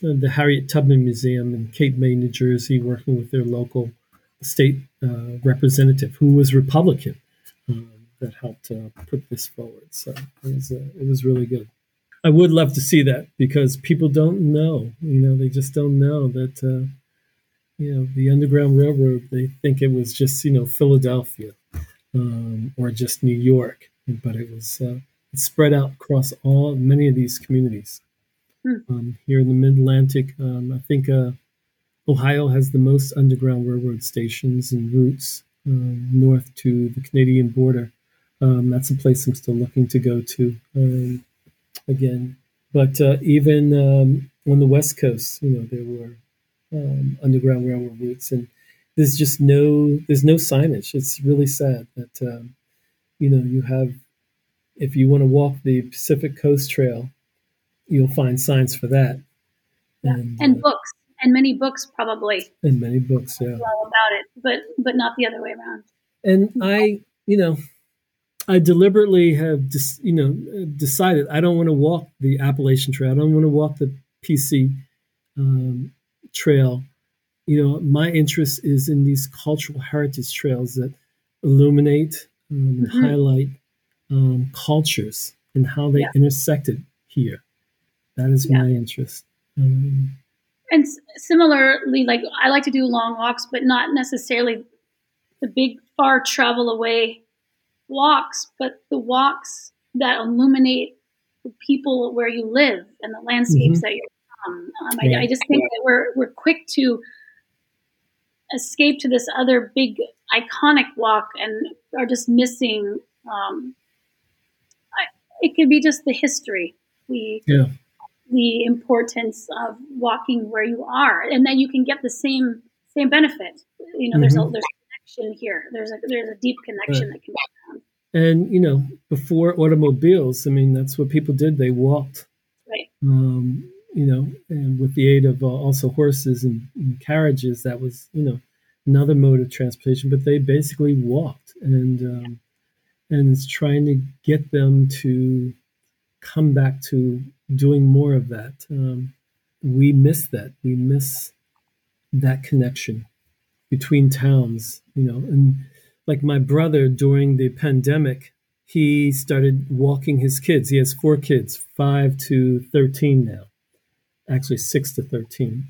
the Harriet Tubman Museum in Cape May, New Jersey, working with their local state representative, who was Republican, that helped put this forward. So it was really good. I would love to see that because people don't know. You know, they just don't know that, you know, the Underground Railroad, they think it was just, you know, Philadelphia or just New York. But it was... spread out across many of these communities. Here in the Mid-Atlantic, I think Ohio has the most Underground Railroad stations and routes north to the Canadian border. That's a place I'm still looking to go to again. But even on the West Coast, you know, there were Underground Railroad routes, and there's just there's no signage. It's really sad that, you know, you have, if you want to walk the Pacific Coast Trail, you'll find signs for that. Yeah. And books, and many books probably. And many books, yeah. Well about it, but not the other way around. And I deliberately have decided I don't want to walk the Appalachian Trail. I don't want to walk the PC Trail. You know, my interest is in these cultural heritage trails that illuminate and highlight cultures and how they intersected here. That is my interest. And similarly, like I like to do long walks, but not necessarily the big far travel away walks, but the walks that illuminate the people where you live and the landscapes that you're from. I just think that we're quick to escape to this other big iconic walk and are just missing it could be just the history, the importance of walking where you are, and then you can get the same benefit. You know, there's a connection here. There's a deep connection that can be found. And you know, before automobiles, I mean, that's what people did. They walked, right? You know, and with the aid of also horses and carriages, that was another mode of transportation. But they basically walked and it's trying to get them to come back to doing more of that. We miss that. We miss that connection between towns, you know. And like my brother during the pandemic, he started walking his kids. He has 4 kids, 5 to 13 now, actually 6 to 13.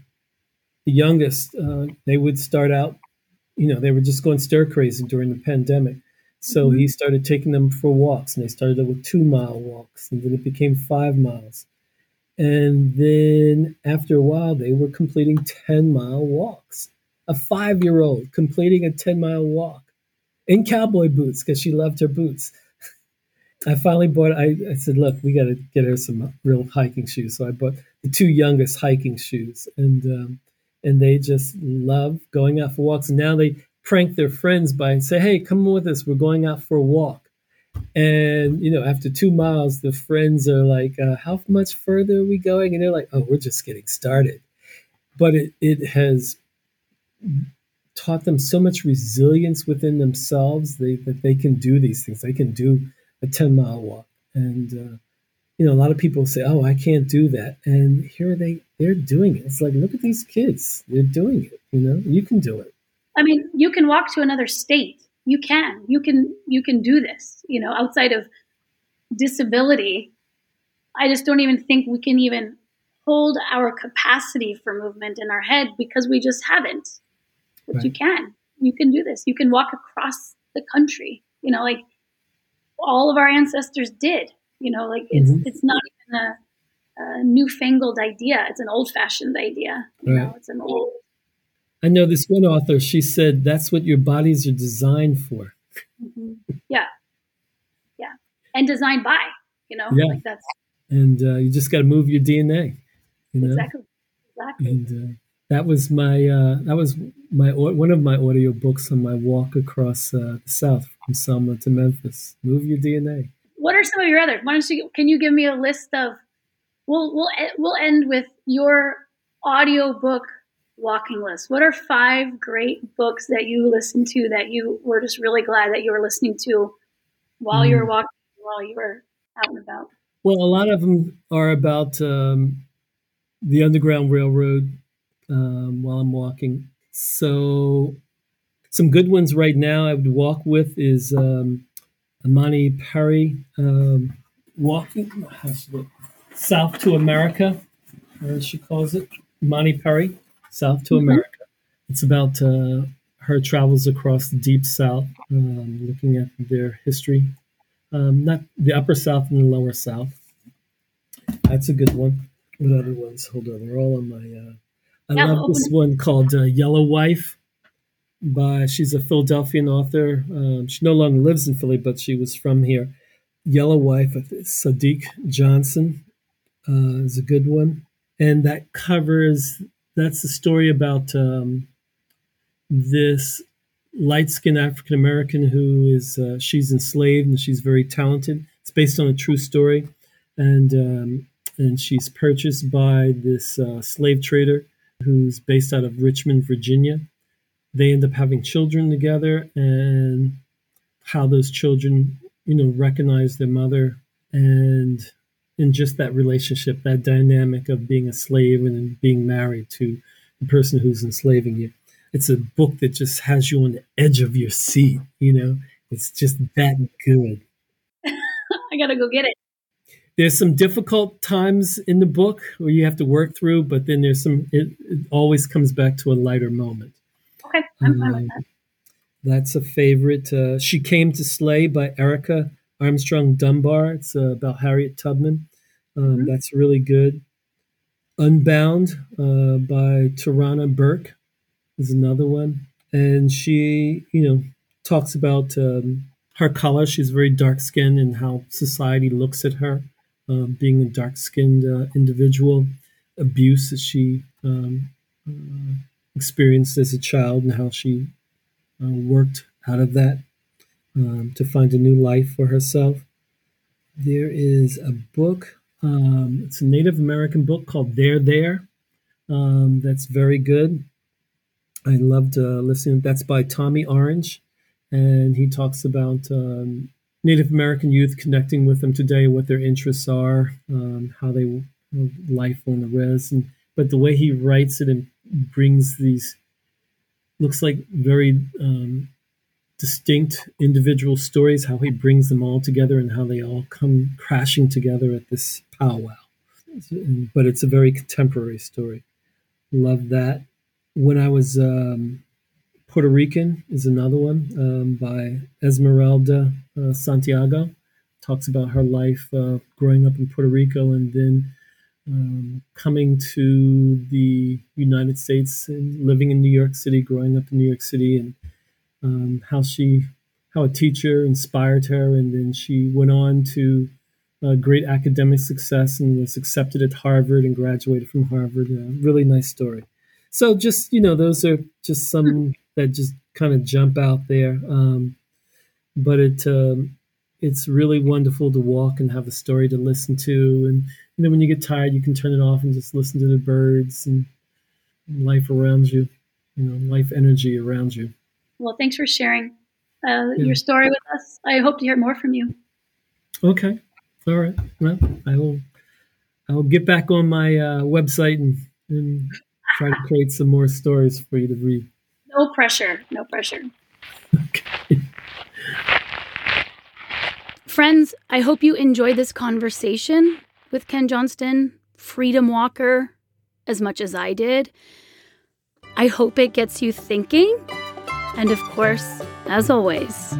The youngest, they would start out, you know, they were just going stir crazy during the pandemic. So he started taking them for walks, and they started out with 2-mile walks, and then it became 5 miles. And then after a while, they were completing 10-mile walks. A 5-year-old completing a 10-mile walk in cowboy boots because she loved her boots. I finally bought, I said, look, we got to get her some real hiking shoes. So I bought the 2 youngest hiking shoes, and they just love going out for walks. And now they prank their friends by and say, hey, come with us. We're going out for a walk. And, you know, after 2 miles, the friends are like, how much further are we going? And they're like, oh, we're just getting started. But it has taught them so much resilience within themselves that they can do these things. They can do a 10-mile walk. And, you know, a lot of people say, oh, I can't do that. And here they're doing it. It's like, look at these kids. They're doing it. You know, you can do it. I mean, you can walk to another state. You can do this, you know, outside of disability. I just don't even think we can even hold our capacity for movement in our head because we just haven't. But right. You can do this. You can walk across the country, you know, like all of our ancestors did, you know, like it's not even a newfangled idea. It's an old fashioned idea. You know, it's an old, I know this one author, she said, that's what your bodies are designed for. Yeah. Yeah. And designed by, you know, like that's. And you just got to move your DNA, you know? Exactly. And that was my one of my audio books on my walk across the South from Selma to Memphis. Move your DNA. What are some of your others? Why don't you, can you give me a list of, we'll end with your audio book walking list. What are 5 great books that you listened to that you were just really glad that you were listening to while you were walking, while you were out and about? Well, a lot of them are about the Underground Railroad while I'm walking. So some good ones right now I would walk with is Imani Perry, Walking South to America, as she calls it. Imani Perry. South to America. It's about her travels across the Deep South, looking at their history. Not the Upper South and the Lower South. That's a good one. What other ones? Hold on, they're all on my... love this one called Yellow Wife. She's a Philadelphian author. She no longer lives in Philly, but she was from here. Yellow Wife of Sadiq Johnson is a good one. And that covers... That's the story about this light-skinned African-American who is, she's enslaved and she's very talented. It's based on a true story. And she's purchased by this slave trader who's based out of Richmond, Virginia. They end up having children together, and how those children, you know, recognize their mother, and just that relationship, that dynamic of being a slave and being married to the person who's enslaving you. It's a book that just has you on the edge of your seat, you know? It's just that good. I got to go get it. There's some difficult times in the book where you have to work through, but then there's some, it always comes back to a lighter moment. Okay, I'm fine with that. That's a favorite. She Came to Slay by Erica Armstrong Dunbar. It's about Harriet Tubman. That's really good. Unbound by Tarana Burke is another one. And she, you know, talks about her color. She's very dark-skinned and how society looks at her, being a dark-skinned individual, abuse that she experienced as a child and how she worked out of that. To find a new life for herself. There is a book, it's a Native American book called They're There. That's very good. I loved listening. That's by Tommy Orange. And he talks about Native American youth, connecting with them today, what their interests are, how they life on the res. And, but the way he writes it and brings these, looks like very distinct individual stories, how he brings them all together and how they all come crashing together at this powwow. But it's a very contemporary story. Love that. When I was Puerto Rican is another one by Esmeralda Santiago. Talks about her life growing up in Puerto Rico and then coming to the United States and living in New York City, growing up in New York City, and how a teacher inspired her. And then she went on to great academic success and was accepted at Harvard and graduated from Harvard. Really nice story. So just, you know, those are just some that just kind of jump out there. But it's really wonderful to walk and have a story to listen to. And then when you get tired, you can turn it off and just listen to the birds and life around you, you know, life energy around you. Well, thanks for sharing your story with us. I hope to hear more from you. Okay. All right. Well, I'll get back on my website and try to create some more stories for you to read. No pressure. No pressure. Okay. Friends, I hope you enjoyed this conversation with Ken Johnston, freedom walker, as much as I did. I hope it gets you thinking. And of course, as always,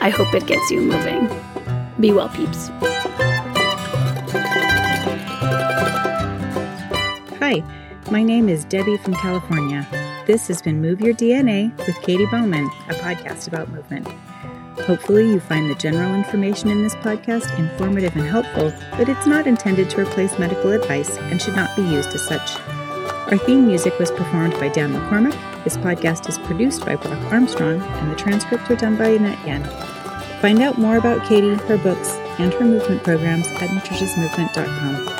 I hope it gets you moving. Be well, peeps. Hi, my name is Debbie from California. This has been Move Your DNA with Katie Bowman, a podcast about movement. Hopefully you find the general information in this podcast informative and helpful, but it's not intended to replace medical advice and should not be used as such. Our theme music was performed by Dan McCormick. This podcast is produced by Brock Armstrong, and the transcripts are done by Annette Yen. Find out more about Katie, her books, and her movement programs at nutritiousmovement.com.